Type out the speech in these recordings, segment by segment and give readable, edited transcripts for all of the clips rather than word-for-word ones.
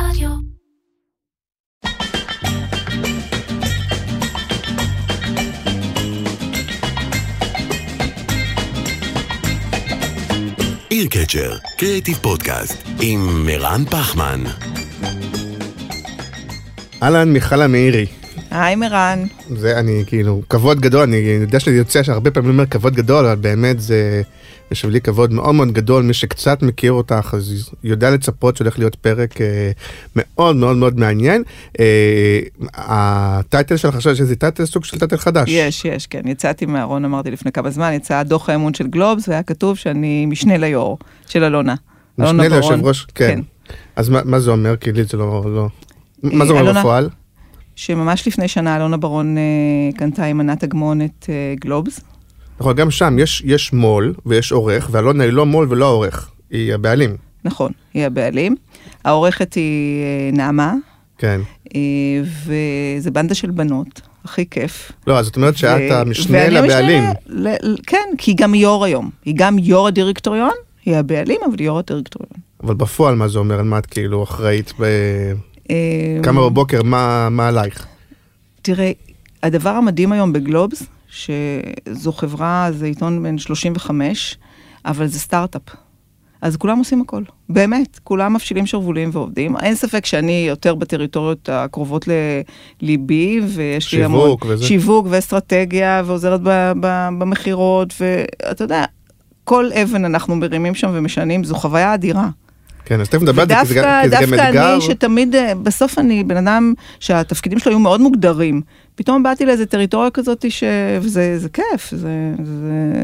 Radio. עיר קצ'ר, קריאטיב פודקאסט, עם מירן פחמן. אהלן, מיכל המאירי. היי מירן. זה אני כאילו, כבוד גדול, אני יודע שאני יוצא שהרבה פעמים אומר כבוד גדול, אבל באמת זה יושב לי כבוד מאוד מאוד גדול, מי שקצת מכיר אותך, אז יודע לצפות שהולך להיות פרק מאוד מאוד מאוד מעניין. הטייטל שלך עכשיו, שזה טייטל סוג של טייטל חדש. יש, כן. יצאתי מהארון, אמרתי לפני כמה זמן, יצא דוח האמון של גלובס, והיה כתוב שאני משנה ליו"ר של אלונה. משנה ליושב ראש, כן. אז מה זה אומר? כי לי זה לא... מה זה אומר בפועל? שממש לפני שנה אלונה ברון קנתה עם ענת אגמון את גלובס. נכון, גם שם יש מול ויש עורך, ואלונה היא לא מול ולא העורך, היא הבעלים. נכון, היא הבעלים. העורכת היא נעמה. כן. וזה בנדה של בנות, הכי כיף. לא, אז זאת אומרת שאת המשנה לבעלים. כן, כי היא גם יו"ר היום. היא גם יו"ר הדירקטוריון, היא הבעלים, אבל היא יו"ר הדירקטוריון. אבל בפועל מה זה אומר? מה את כאילו אחראית ב... כמה בבוקר, מה עלייך? תראה, הדבר המדהים היום בגלובס, שזו חברה, זה עיתון בין 35, אבל זה סטארט-אפ. אז כולם עושים הכל. באמת, כולם מפשילים שרבולים ועובדים. אין ספק שאני יותר בטריטוריות הקרובות לליבי, ויש לי המון... שיווק ואסטרטגיה, ועוזרת במחירות, ואתה יודע, כל אבן אנחנו מרימים שם ומשנים, זו חוויה אדירה. כן, אז תכף מדבר על זה, כי זה גם אתגר. דווקא אני שתמיד, בסוף אני בן אדם שהתפקידים שלו היו מאוד מוגדרים. פתאום באתי לאיזו טריטוריה כזאת, וזה כיף, זה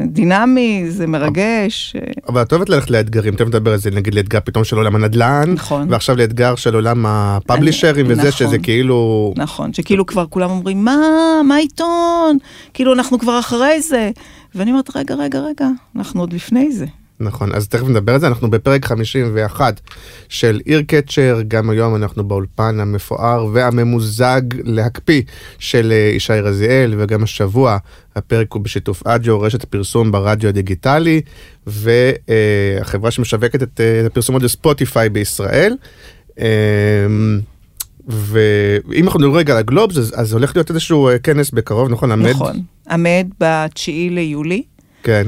דינמי, זה מרגש. אבל את אוהבת ללכת לאתגרים, תכף מדבר על זה, נגיד לאתגר פתאום של עולם הנדל"ן, ועכשיו לאתגר של עולם הפאבלישרים, וזה שזה כאילו... נכון, שכאילו כבר כולם אומרים, מה עיתון? כאילו אנחנו כבר אחרי זה. ואני אומרת, רגע, אנחנו עוד לפני זה. נכון, אז תכף נדבר על זה, אנחנו בפרק 51 של עיר קצ'ר, גם היום אנחנו באולפן המפואר והממוזג להקפיא של ישי רזיאל, וגם השבוע הפרק הוא בשיתוף אדיו, רשת פרסום ברדיו הדיגיטלי, והחברה שמשווקת את הפרסומות לספוטיפיי בישראל, ואם אנחנו נדבר רגע על הגלובס, אז הולך להיות איזשהו כנס בקרוב, נכון, עמד? נכון, עמד ב-9 ליולי, כן.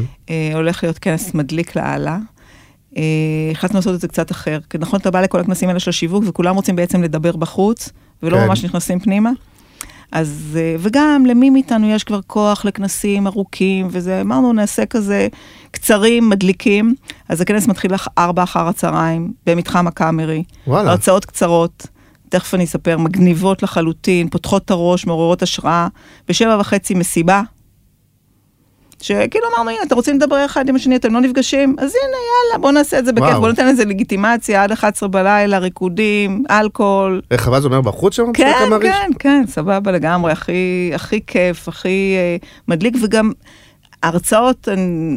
הולך להיות כנס מדליק לעלה. החלטנו לעשות את זה קצת אחר. נכון, אתה בא לכל הכנסים האלה של השיווק, וכולם רוצים בעצם לדבר בחוץ, ולא ממש נכנסים פנימה. אז, וגם, למי מאיתנו יש כבר כוח לכנסים ארוכים, וזה, אמרנו, נעשה כזה קצרים, מדליקים. אז הכנס מתחיל 16:00 במתחם הקאמרי. וואלה. הרצאות קצרות. תכף אני אספר, מגניבות לחלוטין, פותחות את הראש, מעוררות השראה. 7:30 מסיבה. שכאילו אמרנו, הנה, אתם רוצים לדבר אחד עם השני, אתם לא נפגשים, אז הנה, יאללה, בוא נעשה את זה בכיף, בוא נתן את זה לגיטימציה, עד 23:00, ריקודים, אלכוהול. רחבה זה אומר בחוץ שם? כן, כן, כן, סבבה לגמרי, הכי כיף, הכי מדליק, וגם הרצאות,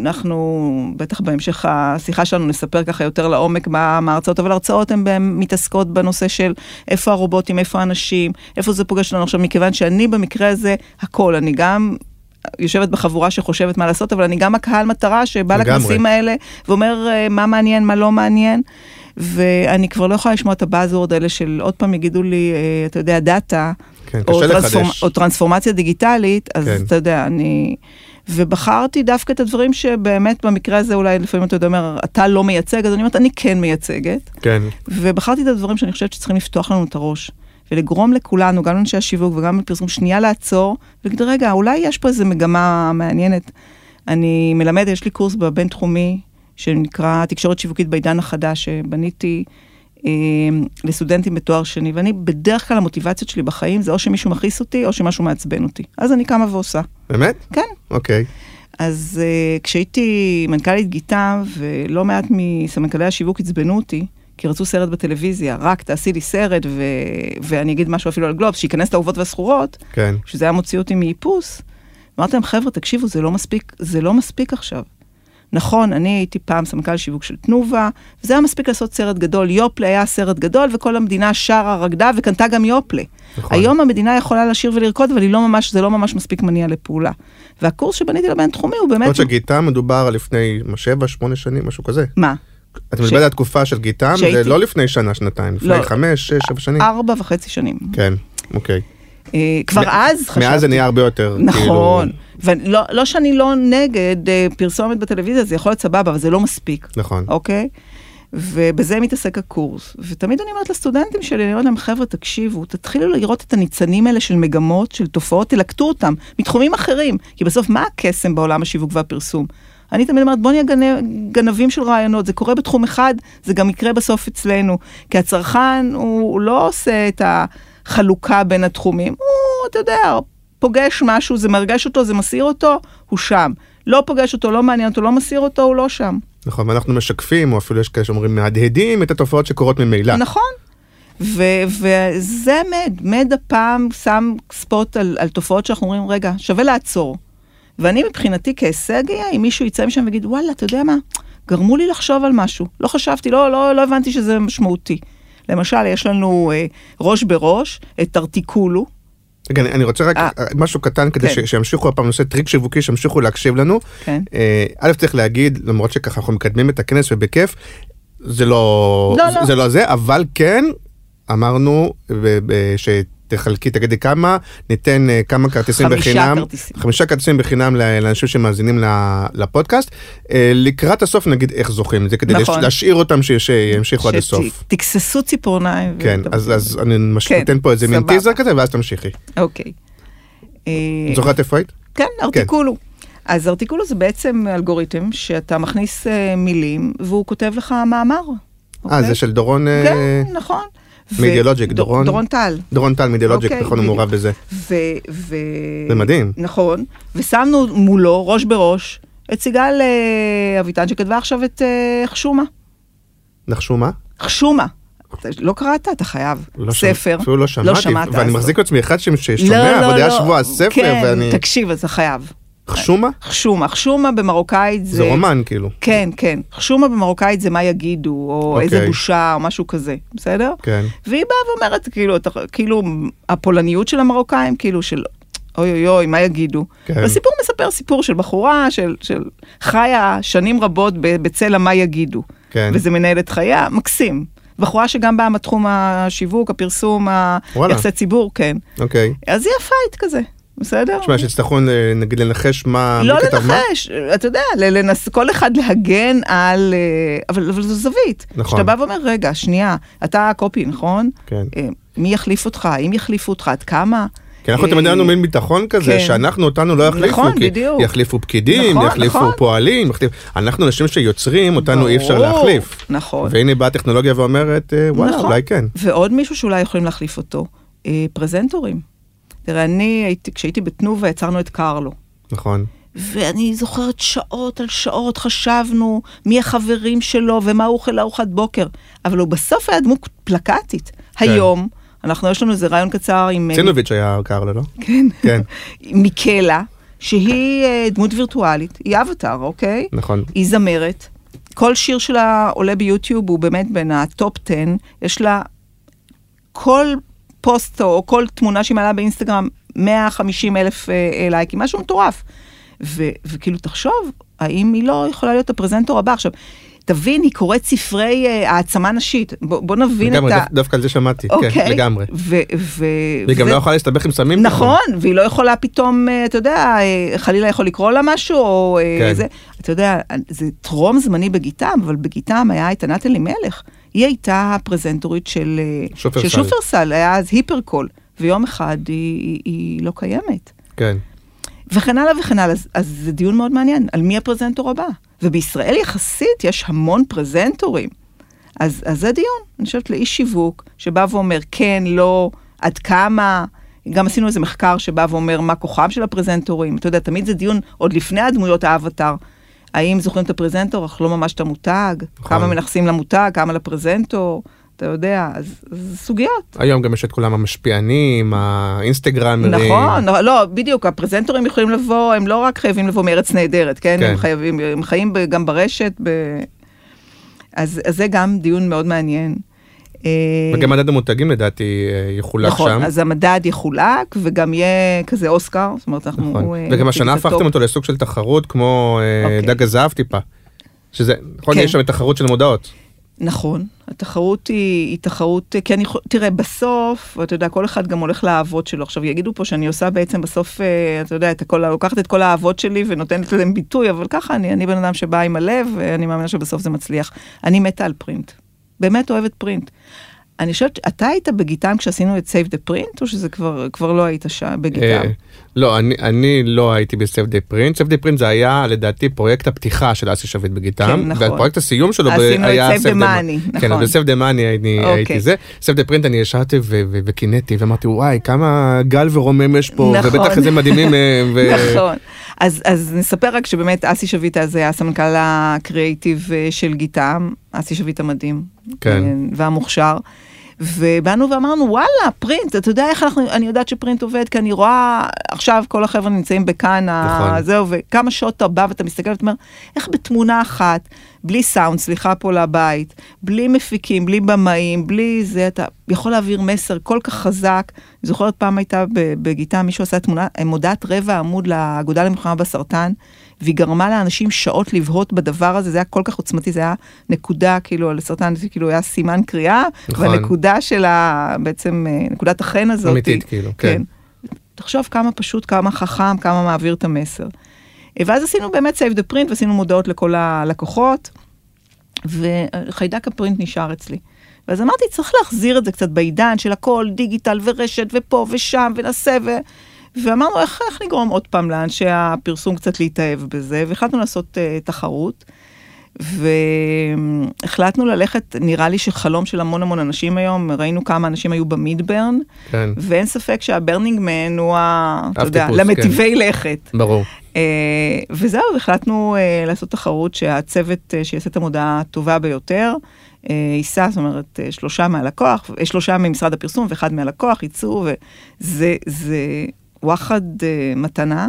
אנחנו, בטח בהמשך השיחה שלנו, נספר ככה יותר לעומק מה הרצאות, אבל הרצאות הן מתעסקות בנושא של איפה הרובוטים, איפה האנשים, איפה זה פוגש לנו עכשיו, מכיוון שאני במקרה הזה, הכל, אני גם יושבת בחבורה שחושבת מה לעשות, אבל אני גם הקהל מטרה שבא לכנסים האלה, ואומר מה מעניין, מה לא מעניין, ואני כבר לא יכולה לשמוע את הבאזוורד האלה של, עוד פעם יגידו לי, אתה יודע, דאטה, או טרנספורמציה דיגיטלית, אז אתה יודע, אני... ובחרתי דווקא את הדברים שבאמת במקרה הזה, אולי לפעמים אתה אומר, אתה לא מייצג, אז אני אומרת, אני כן מייצגת. כן. ובחרתי את הדברים שאני חושבת שצריכים לפתוח לנו את הראש. ולגרום לכולנו, גם לאנשי השיווק וגם לפרסום, שנייה לעצור, ולגיד, רגע, אולי יש פה איזו מגמה מעניינת. אני מלמד, יש לי קורס בבינתחומי, שנקרא תקשורת שיווקית בעידן החדש, שבניתי לסטודנטים בתואר שני, ואני בדרך כלל המוטיבציות שלי בחיים, זה או שמישהו מכעיס אותי, או שמשהו מעצבן אותי. אז אני קמה ועושה. באמת? כן. אוקיי. אז כשהייתי מנכ"לית גיטה, ולא מעט מסמנכ"לי השיווק הצבנו אותי, כי רצו סרט בטלוויזיה, רק תעשי לי סרט, ואני אגיד משהו אפילו על גלובס, שיכנס את האהובות והסחורות, כן. שזה היה מוציא אותי מאיפוס, אמרתי להם, חבר'ה, תקשיבו, זה לא מספיק עכשיו. נכון, אני הייתי פעם סמנכ"ל שיווק של תנובה, וזה היה מספיק לעשות סרט גדול, יופלה היה סרט גדול, וכל המדינה שרה, רקדה, וקנתה גם יופלה. נכון. היום המדינה יכולה לשיר ולרקוד, אבל זה לא ממש מספיק מניע לפעולה. והקורס שבניתי לבינתחומי הוא באמת... עוד שגיטה מדובר לפני 7-8 שנים, משהו כזה. מה? את מדברת התקופה של גיטם, זה לא לפני שנה, שנתיים, לפני 5, 6, 7 שנים. 4.5 שנים. כן, אוקיי. כבר אז חשבתי. מאז זה נהיה הרבה יותר. נכון. ולא שאני לא נגד פרסומת בטלוויזיה, זה יכול להיות סבבה, אבל זה לא מספיק. נכון. אוקיי? ובזה מתעסק הקורס. ותמיד אני אומרת לסטודנטים שלי, אני אומרת להם, חבר'ה, תקשיבו, תתחילו לראות את הניצנים האלה של מגמות, של תופעות, תלקטו אותם, מתחומים אחרים. כי בסוף, מה הקסם בעולם השיווק והפרסום? אני תמיד אומרת, בוא נהיה גנבים של רעיונות, זה קורה בתחום אחד, זה גם יקרה בסוף אצלנו, כי הצרכן הוא לא עושה את החלוקה בין התחומים, הוא, אתה יודע, פוגש משהו, זה מרגש אותו, זה מסעיר אותו, הוא שם. לא פוגש אותו, לא מעניין אותו, לא מסעיר אותו, הוא לא שם. נכון, ואנחנו משקפים, או אפילו יש כאלה שאומרים, מהדהדים את התופעות שקורות ממילא. נכון, וזה מד הפעם שם ספוט על תופעות שאנחנו אומרים, רגע, שווה לעצור. ואני מבחינתי כהישג היה, אם מישהו יצא משם ויגיד, וואלה, אתה יודע מה, גרמו לי לחשוב על משהו. לא חשבתי, לא הבנתי שזה משמעותי. למשל, יש לנו ראש בראש, את תרתיקולו. רגע, אני רוצה רק משהו קטן, כדי שימשיכו הפעם, נושא טריק שיווקי, שימשיכו להקשיב לנו. א', צריך להגיד, למרות שככה אנחנו מקדמים את הכנס ובכיף, זה לא זה, אבל כן, אמרנו תחלקי, תגידי כמה, ניתן כמה כרטיסים בחינם. 5 כרטיסים בחינם לאנשים שמאזינים לפודקאסט. לקראת הסוף נגיד איך זוכים, זה כדי להשאיר אותם שימשיכו עד הסוף. תקססו ציפורניים. כן, אז אני נותן פה איזה מין טיזר כזה, ואז תמשיכי. אוקיי. זוכרת איפה היית? כן, ארתיקולו. אז ארתיקולו זה בעצם אלגוריתם שאתה מכניס מילים, והוא כותב לך מאמר. זה של דורון... כן, נכון. מידיאלוג'יק, דורון טל. דורון טל, מידיאלוג'יק, נכון, הוא מעורב בזה. זה מדהים. נכון, ושמנו מולו, ראש בראש, את סיגל אביטן, שכתבה עכשיו את חשומה. נחשומה? חשומה. לא קראת, אתה חייב. ספר. אפילו לא שמעתי, ואני מחזיק לעצמי אחד ששומע, אבל היה שבוע הספר, ואני... כן, תקשיב, אתה חייב. חשומה? חשומה. חשומה במרוקאית זה... זה רומן, כאילו. כן, כן. חשומה במרוקאית זה מה יגידו, או איזה בושה, או משהו כזה. בסדר? כן. והיא באה ואומרת, כאילו, הפולניות של המרוקאים, כאילו, של אוי אוי אוי, מה יגידו? והסיפור מספר סיפור של בחורה, של חיה שנים רבות בצלע מה יגידו. כן. וזה מנהלת חיה, מקסים. בחורה שגם באה מתחום השיווק, הפרסום, יחסי ציבור, כן. אוקיי. אז היא הפייט כזה. בסדר? תשמע, שצטרכו נגיד לנחש מה... לא לנחש, אתה יודע, כל אחד להגן על... אבל זו זווית. נכון. שאתה בא ואומר, רגע, שנייה, אתה קופי, נכון? כן. מי יחליף אותך? האם יחליפו אותך? עד כמה? כי אנחנו תמיד לנו מין ביטחון כזה, שאנחנו אותנו לא יחליפו. נכון, בדיוק. יחליפו פקידים, יחליפו פועלים, אנחנו אנשים שיוצרים, אותנו אי אפשר להחליף. נכון. והנה באה הטכנולוגיה ואומרת, וואלה, אולי כן. ועוד מישהו שאולי יכולים להחליף אותו, פרזנטורים. תראה, כשהייתי בתנובה, יצרנו את קרלו. נכון. ואני זוכרת שעות על שעות, חשבנו מי החברים שלו, ומה הוא אוכל לארוחת בוקר. אבל הוא בסוף היה דמות פלקטית. היום, יש לנו איזה רעיון קצר עם... צינוביץ' היה קרלו, לא? כן. מיקלה, שהיא דמות וירטואלית, היא אבטר, אוקיי? נכון. היא זמרת. כל שיר שלה עולה ביוטיוב, הוא באמת בין הטופ 10, יש לה כל... פוסט או כל תמונה שמעלה באינסטגרם, 150,000 לייקים, משהו מטורף. וכאילו תחשוב, האם היא לא יכולה להיות הפרזנטור הבא? עכשיו, תבין, היא קוראת ספרי העצמה נשית. בוא נבין את ה... דווקא על זה שמעתי, כן, לגמרי. והיא גם לא יכולה להסתבך עם סמים. נכון, והיא לא יכולה פתאום, אתה יודע, חלילה יכול לקרוא לה משהו, או זה. אתה יודע, זה טרום זמני בגיטם, אבל בגיטם היה את נתן אלימלך. היא הייתה הפרזנטורית של שופרסל, היה אז היפרקול, ויום אחד היא לא קיימת. כן. וכן הלאה וכן הלאה, אז זה דיון מאוד מעניין, על מי הפרזנטור הבא. ובישראל יחסית יש המון פרזנטורים. אז זה דיון, אני חושבת לאיש שיווק, שבא ואומר כן, לא, עד כמה, גם עשינו איזה מחקר שבא ואומר מה כוחם של הפרזנטורים, אתה יודע, תמיד זה דיון עוד לפני הדמויות האבטר, האם זוכרים את הפרזנטור, אך לא ממש את המותג, כמה מנכסים למותג, כמה לפרזנטור, אתה יודע, אז סוגיות. היום גם יש את כולם המשפיענים, האינסטגרמרים. נכון, לא, בדיוק, הפרזנטורים יכולים לבוא, הם לא רק חייבים לבוא מארץ נהדרת, כן? הם חיים גם ברשת, אז זה גם דיון מאוד מעניין. וגם מדד המותגים לדעתי יחולק שם. נכון, אז המדד יחולק וגם יהיה כזה אוסקר, זאת אומרת אנחנו... וגם השנה הפכתם אותו לסוג של תחרות כמו דג הזהב טיפה. שזה, יכול להיות שם תחרות של מודעות. נכון, התחרות היא תחרות, כי אני, תראה, בסוף, אתה יודע, כל אחד גם הולך לעבוד שלו. עכשיו, יגידו פה שאני עושה בעצם בסוף, אתה יודע, לוקחת את כל העבוד שלי ונותנת להם ביטוי, אבל ככה, אני בן אדם שבא עם הלב, ואני מאמינה שבסוף זה מצליח. אני מתה על פרינט. באמת אוהבת פרינט. אני חושבת, אתה היית בגיטם כשעשינו את Save the Print, או שזה כבר לא היית בגיטם? לא, אני לא הייתי ב-Save the Print. Save the Print זה היה, לדעתי, פרויקט הפתיחה של אסי שביט בגיטם, והפרויקט הסיום שלו היה Save the Money. כן, ב-Save the Money הייתי זה. Save the Print אני ישבתי וקינאתי, ואמרתי, וואי, כמה גל ורומם יש פה, ובטח איזה מדהימים. נכון. אז נספר רק שבאמת אסי שביט אז היה הסמנכ"ל הקריאיטיב של גיטם, אסי שביט המדהים, והמוכשר. ובאנו ואמרנו, וואלה, פרינט, אתה יודע איך אנחנו, אני יודעת שפרינט עובד, כי אני רואה, עכשיו כל החבר'ה נמצאים בכאן, זהו, וכמה שעות אתה בא ואתה מסתכל, ואתה אומר, איך בתמונה אחת, בלי סאונד, סליחה פה לבית, בלי מפיקים, בלי במאים, בלי זה, אתה יכול להעביר מסר כל כך חזק. אני זוכרת פעם הייתה בגיטה, מישהו עשה תמונה, מודעת רבע עמוד לאגודה למלחמה בסרטן, והיא גרמה לאנשים שעות לבהות בדבר הזה, זה היה כל כך עוצמתי, זה היה נקודה, כאילו, לסרטן, כאילו, היה סימן קריאה, והנקודה שלה, בעצם, נקודת החן הזאת. אמיתית, כאילו, כן. תחשוב כמה פשוט, כמה חכם, כמה מעביר את המסר. ואז עשינו באמת Save the Print, ועשינו מודעות לכל הלקוחות, וחיידק הפרינט נשאר אצלי. ואז אמרתי, צריך להחזיר את זה קצת בעידן, של הכל, דיגיטל ורשת, ופה ושם, ונעשה ו... ואמרנו, איך נגרום עוד פעם לאנשי הפרסום קצת להתאהב בזה, והחלטנו לעשות תחרות, והחלטנו ללכת, נראה לי שחלום של המון המון אנשים היום, ראינו כמה אנשים היו במידברן, כן. ואין ספק שהברנינגמן הוא למטיבי לכת. ברור. וזהו, החלטנו לעשות תחרות שהצוות שיעשה את המודעה הטובה ביותר, איסה, זאת אומרת, שלושה ממשרד הפרסום ואחד מהלקוח, ייצאו, וזה... וואחד מתנה.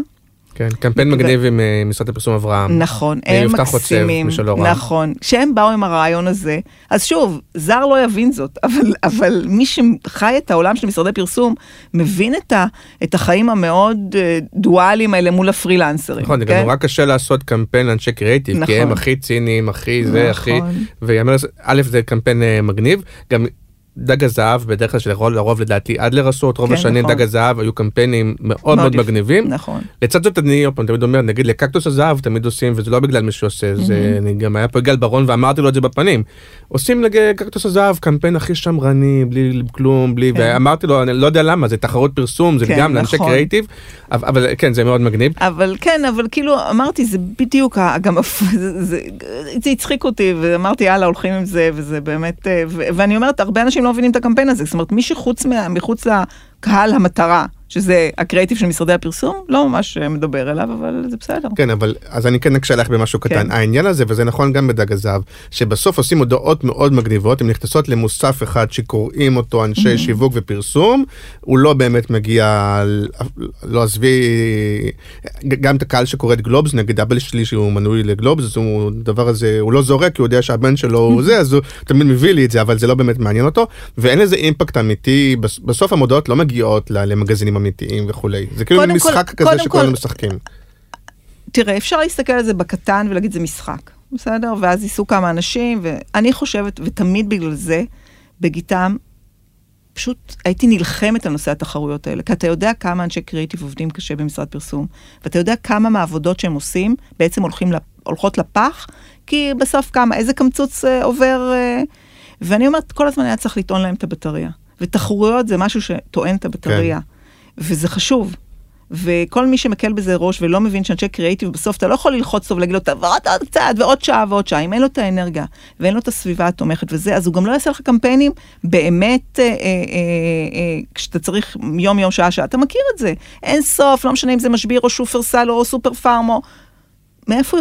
כן, קמפיין מגניב עם משרד הפרסום אברהם. נכון, הם מקסימים. נכון, כשהם באו עם הרעיון הזה, אז שוב, זר לא יבין זאת, אבל מי שחי את העולם של משרדי פרסום, מבין את החיים המאוד דואליים האלה מול הפרילנסרים. נכון, זה גם נורא קשה לעשות קמפיין לאנשי קריאיטיב, כי הם הכי ציניים, הכי זה, הכי... א', זה קמפיין מגניב, גם... דג הזהב, בדרך כלל של לרוב לדעתי אדלר עשו, את רוב השנים דג הזהב היו קמפיינים מאוד מאוד מגניבים. לצד זאת אני תמיד אומר, נגיד לקקטוס הזהב תמיד עושים, וזה לא בגלל מי שעושה, גם היה פה גל ברון ואמרתי לו את זה בפנים, עושים לקקטוס הזהב קמפיין הכי שמרני, בלי כלום, ואמרתי לו, אני לא יודע למה, זה תחרות פרסום, זה גם לאנשי קריאיטיב, אבל כן, זה מאוד מגניב. אבל כן, אבל כאילו אמרתי, זה בדיוק, זה הצחיק אותי, ואמרתי, יאללה, הולכים עם זה, וזה באמת, ואני אומרת, הרבה אנשים לא מבינים את הקמפיין הזה, זאת אומרת, מי שמחוץ לקהל המטרה, שזה הקריאיטיב של משרדי הפרסום, לא ממש מדבר אליו, אבל זה בסדר. כן, אבל אז אני כן אקשה לך במשהו קטן. העניין הזה, וזה נכון גם בדג הזהב, שבסוף עושים הודעות מאוד מגניבות, הן נכנסות למוסף אחד שקוראים אותו אנשי שיווק ופרסום, הוא לא באמת מגיע, לא עזבי, גם את הקהל שקורא את גלובס, נגיד אבא שלי שהוא מנוי לגלובס, אז הוא דבר הזה, הוא לא זורק, כי הוא יודע שהבן שלו הוא זה, אז הוא תמיד מביא לי את זה, אבל זה לא באמת מעניין אותו, ואין לזה אימפקט אמיתי, בסוף המודעות לא מגיעות למגזינים אמיתיים וכולי. זה כאילו משחק כזה שכולנו משחקים. תראה, אפשר להסתכל על זה בקטן ולהגיד זה משחק. בסדר? ואז ייסעו כמה אנשים, ואני חושבת, ותמיד בגלל זה, בגיטם, פשוט הייתי נלחמת על נושא התחרויות האלה, כי אתה יודע כמה אנשי קריאיטיב עובדים קשה במשרד פרסום, ואתה יודע כמה מהעבודות שהם עושים, בעצם הולכות לפח, כי בסוף כמה, איזה קמצוץ עובר, ואני אומרת, כל הזמן היה צריך לטעון להם את הבטריה. ותחרויות זה משהו שטוען את הבטריה. וזה חשוב, וכל מי שמקל בזה ראש ולא מבין שאנשי קריאיטיב בסוף אתה לא יכול ללחוץ טוב ולהגיד לו עוד קצת ועוד שעה ועוד שעה, אם אין לו את האנרגיה ואין לו את הסביבה התומכת וזה, אז הוא גם לא יעשה לך קמפיינים באמת כשאתה צריך יום יום שעה שעה, אתה מכיר את זה, אין סוף, לא משנה אם זה משביר או שופרסל או סופר פארמו, מאיפה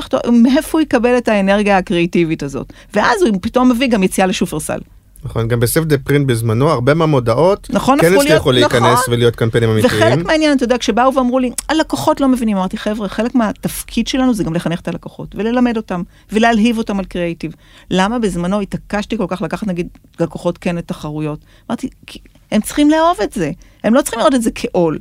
הוא יקבל את האנרגיה הקריאיטיבית הזאת, ואז הוא פתאום מביא גם יציאה לשופרסל. נכון, גם בסייב דה פרינט בזמנו, הרבה מהמודעות כן הצליחו להיכנס ולהיות קמפיינים אמיתיים. וחלק מהעניין, אתה יודע, כשבאו ואמרו לי, הלקוחות לא מבינים, אמרתי, חבר'ה, חלק מהתפקיד שלנו זה גם לחנך את הלקוחות, וללמד אותם, ולהלהיב אותם על קריאיטיב. למה בזמנו התעקשתי כל כך לקחת, נגיד, לקוחות כן את תחרויות? אמרתי, הם צריכים לאהוב את זה, הם לא צריכים לראות את זה כעול.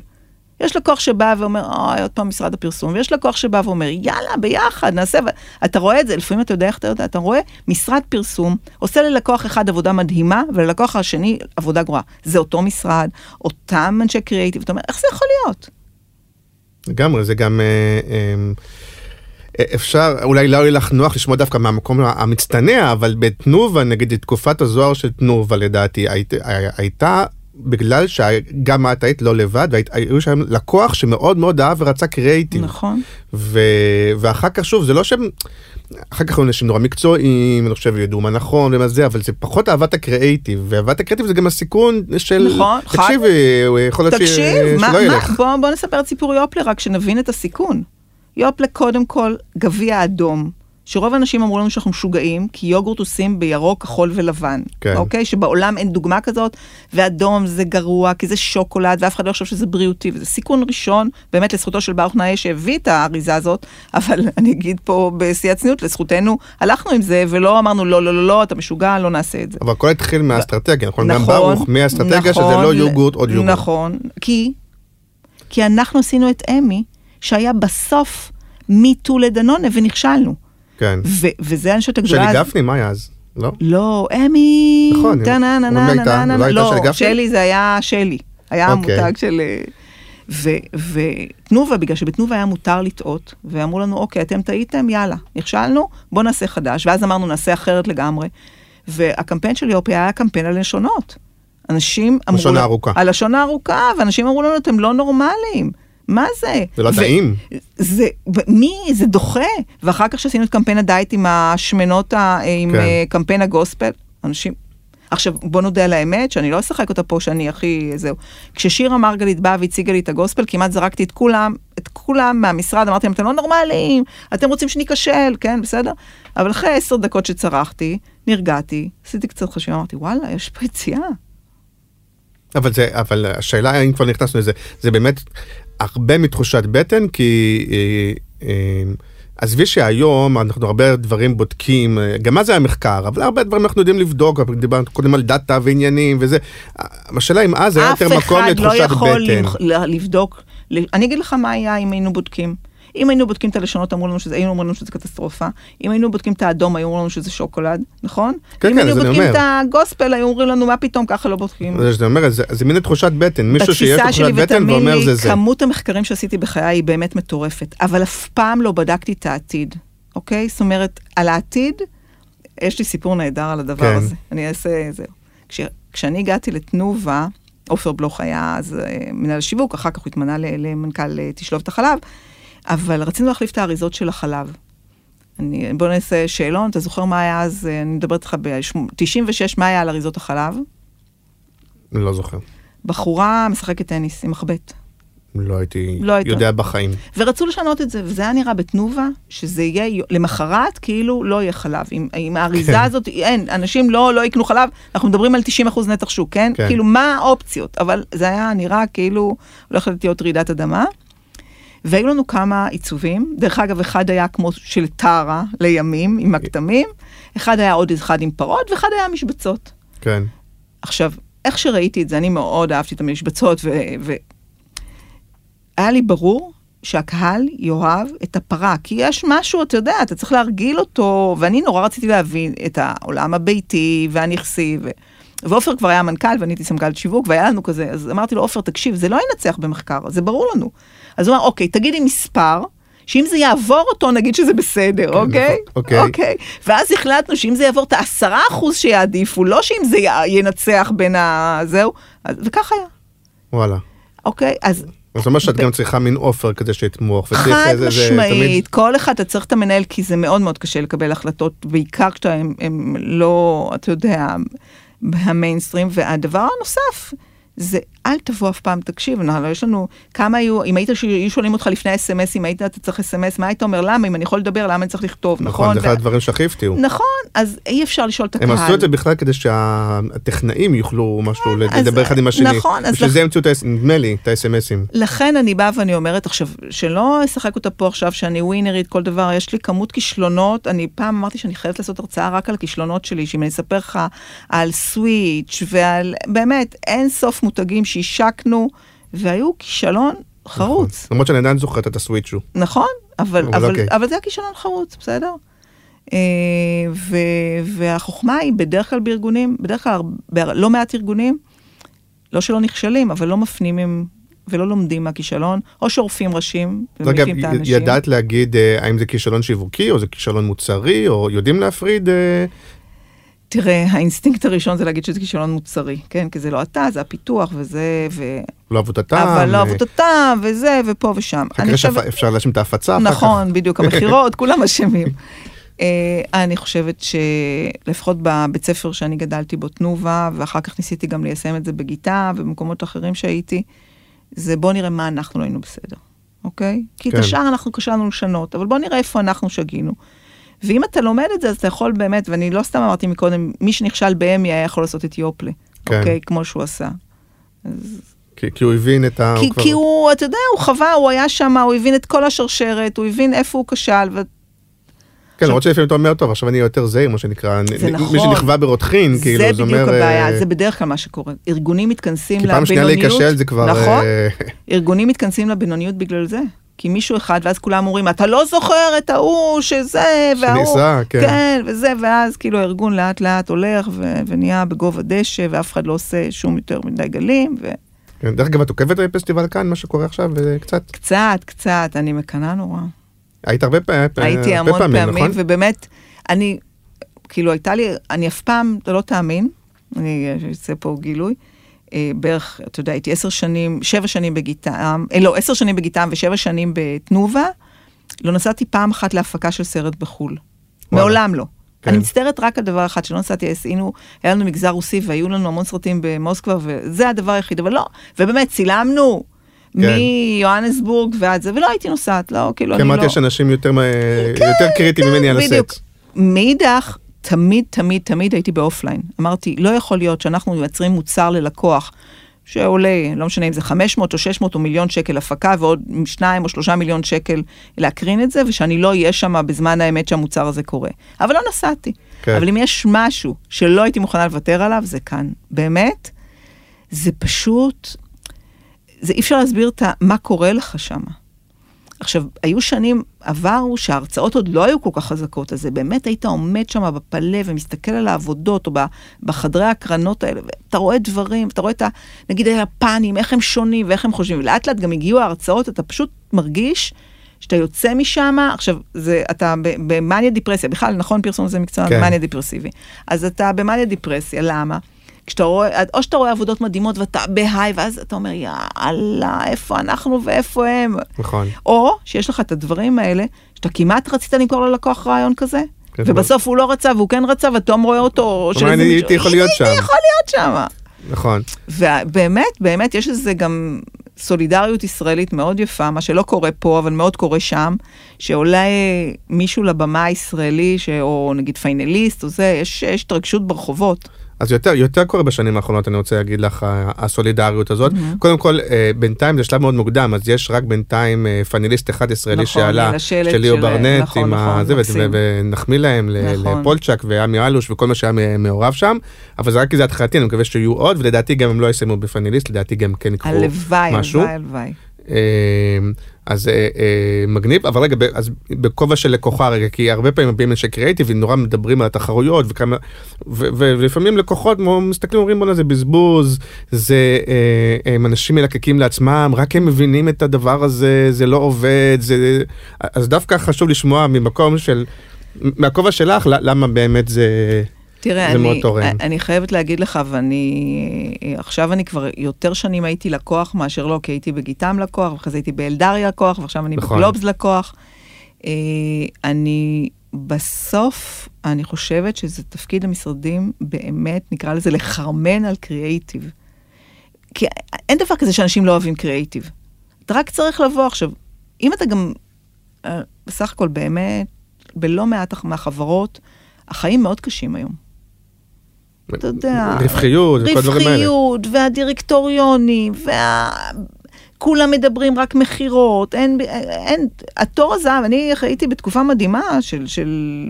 יש לקוח שבא ואומר, עוד פעם משרד הפרסום, ויש לקוח שבא ואומר, יאללה, ביחד, נעשה, אתה רואה את זה, לפעמים אתה יודע איך אתה יודע, אתה רואה משרד פרסום, עושה ללקוח אחד עבודה מדהימה, וללקוח השני עבודה גרועה. זה אותו משרד, אותם אנשי קריאיטיב, אתה אומר, איך זה יכול להיות? לגמרי, זה גם... אפשר, אולי לא יהיה לך נוח לשמוע דווקא מהמקום המצטנע, אבל בתנובה, נגיד, תקופת הזוהר של תנובה, לדעתי, הייתה בגלל שגם את היית לא לבד, והיו שם לקוח שמאוד מאוד אהב ורצה קריאיטיב. נכון. ואחר כך, שוב, זה לא שם, אחר כך היו אנשים נורא מקצועיים, אני חושב, ידעו מה נכון ומה זה, אבל זה פחות אהבת הקריאיטיב, ואהבת הקריאיטיב זה גם הסיכון של... נכון, תקשיב, יכול להיות שלא ילך. בוא נספר את סיפור יופלה, רק שנבין את הסיכון. יופלה קודם כל גביע אדום, שרוב האנשים אמרו לנו שאנחנו משוגעים, כי יוגורט עושים בירוק, כחול ולבן. כן. אוקיי? שבעולם אין דוגמה כזאת, ואדום זה גרוע, כי זה שוקולד, ואף אחד לא חושב שזה בריאותי, וזה סיכון ראשון, באמת לזכותו של ברוך נאה שהביא את האריזה הזאת, אבל אני אגיד פה בשיא הצניעות, לזכותנו, הלכנו עם זה, ולא אמרנו, לא, לא, לא, לא, אתה משוגע, לא נעשה את זה. אבל הכל התחיל מהאסטרטגיה, נכון? גם ברוך מהאסטרטגיה שזה לא יוגורט, עוד יוגורט. נכון, כי אנחנו עשינו את אמי, שהיה בסוף מיטו לדנונה, ונכשלנו. כן. וזה אנשת הגדולה... שלי גפני, מה היה אז? לא? לא, אמי... נכון. לא, שלי זה היה שלי. היה המותג של... ותנובה, בגלל שבתנובה היה מותר לטעות, ואמרו לנו, אוקיי, אתם טעיתם, יאללה, נכשלנו, בוא נעשה חדש. ואז אמרנו, נעשה אחרת לגמרי. והקמפיין של יופיה היה קמפיין על לשונות. אנשים אמרו... לשונה ארוכה. על לשונה ארוכה, ואנשים אמרו לנו, אתם לא נורמליים. מה זה? זה לא טעים. זה, מי? זה דוחה. ואחר כך שעשינו את קמפיין הדייט עם השמנות, עם קמפיין הגוספל, אנשים... עכשיו, בוא נודה על האמת, שאני לא אשחק אותה פה, שאני הכי... זהו. כששירה מרגלית באה והציגה לי את הגוספל, כמעט זרקתי את כולם, מהמשרד, אמרתי להם, אתם לא נורמליים, אתם רוצים שניכשל, כן, בסדר? אבל אחרי 10 דקות שצרחתי, נרגעתי, עשיתי קצת חשיבה, אמרתי, וואלה, יש פה יציאה. אבל השאלה, אם כבר נכנסנו לזה, זה באמת... הרבה מתחושת בטן, כי עזבי שהיום אנחנו הרבה דברים בודקים, גם מה זה המחקר, אבל הרבה דברים אנחנו יודעים לבדוק, דיברנו קודם על דאטה ועניינים וזה, השאלה אם אז היה יותר מקום לתחושת בטן. אף אחד לא יכול לבדוק, אני אגיד לך מה היה אם היינו בודקים, אם היינו בודקים את הלשונות, היינו אומרים לנו שזה קטסטרופה, אם היינו בודקים את האדום, היו אומרים לנו שזה שוקולד, נכון? אם היינו בודקים את הגוספל, היו אומרים לנו מה פתאום, ככה לא בודקים. זה אומר, זה מין תחושת בטן, מישהו שיש תחושת בטן ואומר זה זה. כמות המחקרים שעשיתי בחיי היא באמת מטורפת, אבל אף פעם לא בדקתי את העתיד, אוקיי? זאת אומרת, על העתיד, יש לי סיפור נהדר על הדבר הזה. אני אעשה זהו. כשאני הגעתי לתנובה, עופר בלוך היה אז מנהל השיווק, אחר כך הוא התמנה למנכ"ל תשלוב את החלב. אבל רצינו להחליף את האריזות של החלב. בוא נעשה שאלון, אתה זוכר מה היה אז, אני מדברת לך ב-96, מה היה על אריזות החלב? לא זוכר. בחורה משחקת טניס עם מחבט. לא הייתי יודע בחיים. ורצו לשנות את זה, וזה היה נראה בתנובה, שזה יהיה למחרת כאילו לא יהיה חלב. עם האריזה הזאת, אין, אנשים לא יקנו חלב, אנחנו מדברים על 90% נתח שוק, כן? כאילו מה האופציות? אבל זה היה נראה כאילו הולכת להיות רעידת אדמה. והיו לנו כמה עיצובים, דרך אגב אחד היה כמו של טרה לימים עם הכתמים, אחד היה עוד אחד עם פרות ואחד היה משבצות. כן. עכשיו, איך שראיתי את זה, אני מאוד אהבתי את המשבצות היה לי ברור שהקהל יאהב את הפרה, כי יש משהו, אתה יודע, אתה צריך להרגיל אותו, ואני נורא רציתי להבין את העולם הביתי והנכסי ואופר כבר היה מנכ"ל, ואני הייתי סמנכ"ל שיווק, והיה לנו כזה, אז אמרתי לו, אופר, תקשיב, זה לא ינצח במחקר, זה ברור לנו. אז הוא אמר, אוקיי, תגידי מספר, שאם זה יעבור אותו, נגיד שזה בסדר, אוקיי? אוקיי. ואז החלטנו שאם זה יעבור את 10% שיעדיפו, לא שאם זה ינצח בין זהו, וכך היה. וואלה. אוקיי, אז... זאת אומרת שאת גם צריכה מין אופר כדי שתמוך. חד משמעית, כל אחד אתה צריך את המנהל, כי זה מאוד מאוד קשה לקבל החלטות, בעיקר כשהם לא, אתה יודע... במיינסטרים, והדבר הנוסף זה, אל תבוא אף פעם, תקשיב, יש לנו, כמה היו, אם היית שואלים אותך לפני אס-אמס, אם היית צריך אס-אמס, מה היית אומר, למה, אם אני יכול לדבר, למה אני צריך לכתוב, נכון? נכון, זה אחד הדברים שחיפתי הוא. נכון, אז אי אפשר לשאול את הקהל. הם עשו את זה בכלל כדי שהטכנאים יוכלו משהו, לדבר אחד עם השני. נכון, אז... בשביל זה המציאו, נדמה לי, את האס-אמסים. לכן אני באה ואני אומרת, עכשיו, שלא אשחק אותה פה עכשיו, שאני ווינרית, כל דבר, יש לי כמות כישלונות, אני פעם אמרתי שאני חייבת לעשות הרצאה רק על הכישלונות שלי, שאם אני אספר לך על סוויץ' ועל, באמת, אין סוף מותגים שהשקנו, והיו כישלון חרוץ. למרות שאני עדיין זוכרת את הסוויט שו. נכון, אבל זה הכישלון חרוץ, בסדר? והחוכמה היא בדרך כלל בארגונים, בדרך כלל לא מעט ארגונים, לא שלא נכשלים, אבל לא מפנימים ולא לומדים מהכישלון, או שורפים ראשים ומתים את האנשים. ידעת להגיד האם זה כישלון שיווקי, או זה כישלון מוצרי, או יודעים להפריד... תראה, האינסטינקט הראשון זה להגיד שזה כישלון מוצרי, כן? כי זה לא אתה, זה הפיתוח, וזה, לא עבוד הטעם. אבל לא עבוד הטעם, וזה, ופה ושם. חקרה שאפשר להשם את ההפצה. נכון, בדיוק, המחירות, כולם אשמים. אני חושבת שלפחות בבית ספר שאני גדלתי בו תנובה, ואחר כך ניסיתי גם ליישם את זה בגיטה, ובמקומות אחרים שהייתי, זה בוא נראה מה אנחנו לא היינו בסדר, אוקיי? כי את השאר אנחנו קשרנו לשנות, אבל בוא נראה איפה אנחנו שגינו. ואם אתה לומד את זה, אז אתה יכול באמת, ואני לא סתם אמרתי מקודם, מי שנכשל באמי היה יכול לעשות את יופלה, אוקיי? כמו שהוא עשה. כי הוא הבין את ה... כי הוא, אתה יודע, הוא חווה, הוא היה שם, הוא הבין את כל השרשרת, הוא הבין איפה הוא כשל, כן, למרות שלפעמים אתה אומר, טוב, עכשיו אני יותר זהיר, מה שנקרא, מי שנכווה ברותחין, כאילו, זה אומר... זה בדיוק הבעיה, זה בדרך כלל מה שקורה. ארגונים מתכנסים לבינוניות... כי פעם שנייה להיכשל זה כבר... נכון, ארגונים מתכנסים לבינוניות בגלל זה. כי מישהו אחד, ואז כולם אומרים, אתה לא זוכר את ההוא שזה, וההוא... שניסה, כן. כן, וזה, ואז כאילו הארגון לאט לאט הולך, ונהיה בגובה דשא, ואף אחד לא עושה שום יותר מדי גלים, ו... כן, דרך אגב, את עוקבת הפסטיבל כאן, מה שקורה עכשיו, קצת? קצת, אני מקנאה נורא. היית הרבה פעמים, נכון? הייתי המון פעמים, ובאמת, אני, כאילו, הייתה לי, אני אף פעם, אתה לא תאמין, אני אצא פה גילוי, בערך, אתה יודע, הייתי 10 שנים, 7 שנים בגיטעם, 10 שנים בגיטעם ו7 שנים בתנובה, לא נסעתי פעם אחת להפקה של סרט בחול. מעולם לא. אני מצטערת רק על דבר אחד, שלא נסעתי, היה לנו מגזר רוסי, והיו לנו המון סרטים במוסקבה, וזה הדבר היחיד, אבל לא, ובאמת, צילמנו, מיואנסבורג ועד זה, ולא הייתי נוסעת, לא, כאילו, אני לא... כמעט יש אנשים יותר קריטיים ממני על הסט. מאידך, תמיד הייתי באופליין. אמרתי, לא יכול להיות שאנחנו מייצרים מוצר ללקוח, שעולה, לא משנה אם זה 500 או 600 או מיליון שקל הפקה, ועוד 2 או 3 מיליון שקל להקרין את זה, ושאני לא אהיה שם בזמן האמת שהמוצר הזה קורה. אבל לא נסעתי. אבל אם יש משהו שלא הייתי מוכנה לוותר עליו, זה כאן. באמת, זה פשוט... זה אי אפשר להסביר מה קורה לך שם. עכשיו, היו שנים עברו שההרצאות עוד לא היו כל כך חזקות, אז זה באמת היית עומד שם בפלה ומסתכל על העבודות, או בחדרי הקרנות האלה, ואתה רואה דברים, אתה רואה את, נגיד, היפנים, איך הם שונים ואיך הם חושבים, ולאט לאט גם הגיעו ההרצאות, אתה פשוט מרגיש שאתה יוצא משם, עכשיו, אתה במאניה דיפרסיה, בכלל, נכון, פרסום זה מקצוע, מאניה דיפרסיבי. אז אתה במאניה דיפרסיה, למה? או שאתה רואה עבודות מדהימות ואתה בהיי, ואז אתה אומר, יאללה, איפה אנחנו ואיפה הם? נכון. או שיש לך את הדברים האלה, שאתה כמעט רצית למכור ללקוח רעיון כזה, ובסוף הוא לא רצה, והוא כן רצה, ואתום רואה אותו. זאת אומרת, הייתי יכול להיות שם. הייתי יכול להיות שם. נכון. ובאמת, באמת, יש איזה גם סולידריות ישראלית מאוד יפה, מה שלא קורה פה, אבל מאוד קורה שם, שעולה מישהו לבמה הישראלי, או נגיד פיינליסט, או זה, יש תרגשות ברחובות. אז יותר קורה בשנים האחרונות, אני רוצה להגיד לך, הסולידריות הזאת. קודם כל, בינתיים זה שלב מאוד מוקדם, אז יש רק בינתיים פאנליסט אחד ישראלי שעלה, שליאו ברנט, ונחמיא להם לפולצ'ק ועמי אלוש וכל מה שהיה מעורב שם, אבל זה רק כי זה התחלתי, אני מקווה שיהיו עוד, ולדעתי גם הם לא יסיימו בפאנליסט, לדעתי גם כן יקרו משהו. הלוואי. אז מגניב, אבל רגע, אז בכובע של לקוחה רגע, כי הרבה פעמים הבאים אנשי קריאיטיב, נורא מדברים על התחרויות, ולפעמים לקוחות מסתכלים, אומרים, בואו, זה בזבוז, זה אנשים מלקקים לעצמם, רק הם מבינים את הדבר הזה, זה לא עובד, אז דווקא חשוב לשמוע ממקום של, מהכובע שלך, למה באמת זה... תראה, אני חייבת להגיד לך, עכשיו אני כבר יותר שנים הייתי לקוח מאשר לא, כי הייתי בגיטם לקוח, ואחרי זה הייתי באלדריה לקוח, ועכשיו אני בגלובס לקוח. אני בסוף, אני חושבת שזה תפקיד המשרדים, באמת נקרא לזה לחרמן על קריאיטיב. כי אין דבר כזה שאנשים לא אוהבים קריאיטיב. אתה רק צריך לבוא עכשיו, אם אתה גם, בסך הכל באמת, בלא מעט מהחברות, החיים מאוד קשים היום. אתה יודע... רווחיות, וכל דברים האלה. רווחיות, והדירקטוריונים, כולם מדברים רק מחירות, אין, התור הזהב, אני חייתי בתקופה מדהימה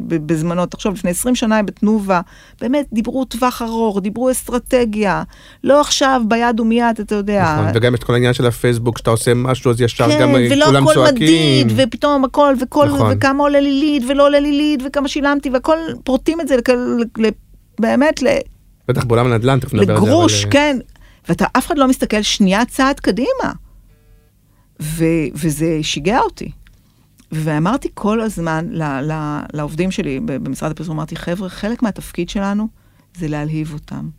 בזמנות, עכשיו לפני 20 שנה בתנובה, באמת דיברו טווח ארוך, דיברו אסטרטגיה, לא עכשיו ביד ומיד, אתה יודע. נכון, וגם יש את כל העניין של הפייסבוק, שאתה עושה משהו, אז ישר כן, גם כולם צועקים. ולא הכל מדיד, ופתאום הכל, נכון. וכמה עולה לי ליד, ולא עולה לי ליד, וכמה שילמתי, והכל פורטים את זה באמת בטח בעולם הנדל"ן, תכף נדבר על זה. לגרוש, כן. ואתה אף אחד לא מסתכל שנייה צעד קדימה. וזה שיגע אותי. ואמרתי כל הזמן לעובדים שלי במשרד הפרסום, אמרתי, חבר'ה, חלק מהתפקיד שלנו זה להלהיב אותם.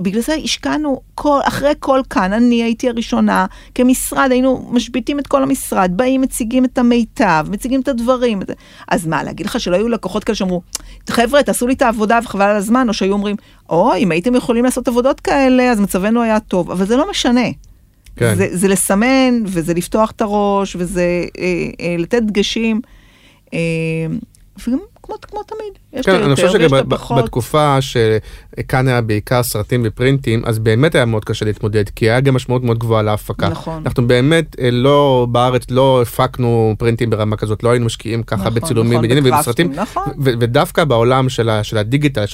ובגלל זה השקענו, אחרי כל כאן, אני הייתי הראשונה, כמשרד, היינו משביטים את כל המשרד, באים, מציגים את המיטב, מציגים את הדברים. אז מה, להגיד לך שלא היו לקוחות כאלה שאמרו, חבר'ה, תעשו לי את העבודה וחבל על הזמן, או שהיו אומרים, אוי, אם הייתם יכולים לעשות עבודות כאלה, אז מצבנו היה טוב. אבל זה לא משנה. כן. זה לסמן, וזה לפתוח את הראש, וזה לתת דגשים. וגם כמו תמיד. כן, אני חושב שבתקופה שכאן היה בעיקר סרטים ופרינטים, אז באמת היה מאוד קשה להתמודד, כי היה גם משמעות מאוד גבוהה להפקה. נכון. אנחנו באמת לא, בארץ לא הפקנו פרינטים ברמה כזאת, לא היינו משקיעים ככה בצילומים, בדיונים ובסרטים. ודווקא בעולם של הדיגיטל,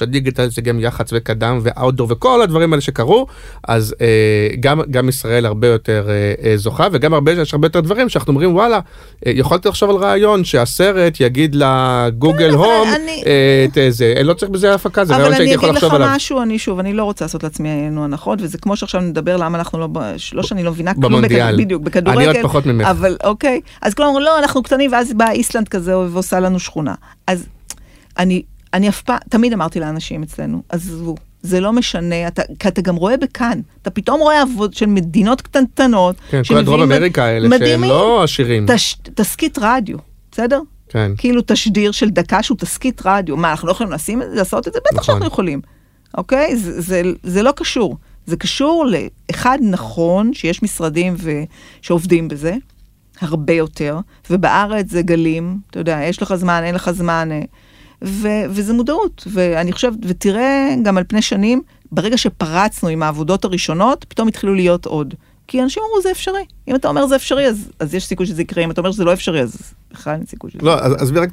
זה גם יח"צ וקדם ואוטדור וכל הדברים האלה שקרו, אז גם ישראל הרבה יותר זוכה, וגם יש הרבה יותר דברים שאנחנו אומרים, וואלה, יכולתי לחשוב על רעיון שהסרט יגיד לגוגל הום, לא צריך בזה הפקה, זה רעיון שהייתי יכול לחשוב עליו. אבל אני אגיד לך משהו, אני לא רוצה לעשות לעצמי הנחות, וזה כמו שעכשיו נדבר למה אנחנו לא שאני לא מבינה כלום בדיוק, בכדורגל. אני עוד פחות ממך. אבל אוקיי, אז כלומר, לא, אנחנו קטנים, ואז באה איסלנד כזה ועושה לנו שכונה. אז אני אף פעם, תמיד אמרתי לאנשים אצלנו, עזבו, זה לא משנה, כי אתה גם רואה בכאן, אתה פתאום רואה עבוד של מדינות קטנטנות. כן, כל הדרום אמריקה האלה שהם לא עשירים. תסקית רדיו, בסדר? כן. כאילו תשדיר של דקה שהוא תסקית רדיו. מה, אנחנו לא יכולים לעשות את זה? בטח שאנחנו יכולים. אוקיי? זה לא קשור. זה קשור לאחד נכון, שיש משרדים שעובדים בזה, הרבה יותר, ובארץ זה גלים, אתה יודע, יש לך זמן, אין לך זמן, וזה מודעות. ואני חושבת, ותראה גם על פני שנים, ברגע שפרצנו עם העבודות הראשונות, פתאום התחילו להיות עוד. כי אנשים אמרו, זה אפשרי. אם אתה אומר זה אפשרי, אז יש סיכוי שזה יקרה. אם אתה אומר שזה לא אפשרי, אז בכלל אין סיכוי שזה יקרה. לא, אז בי רק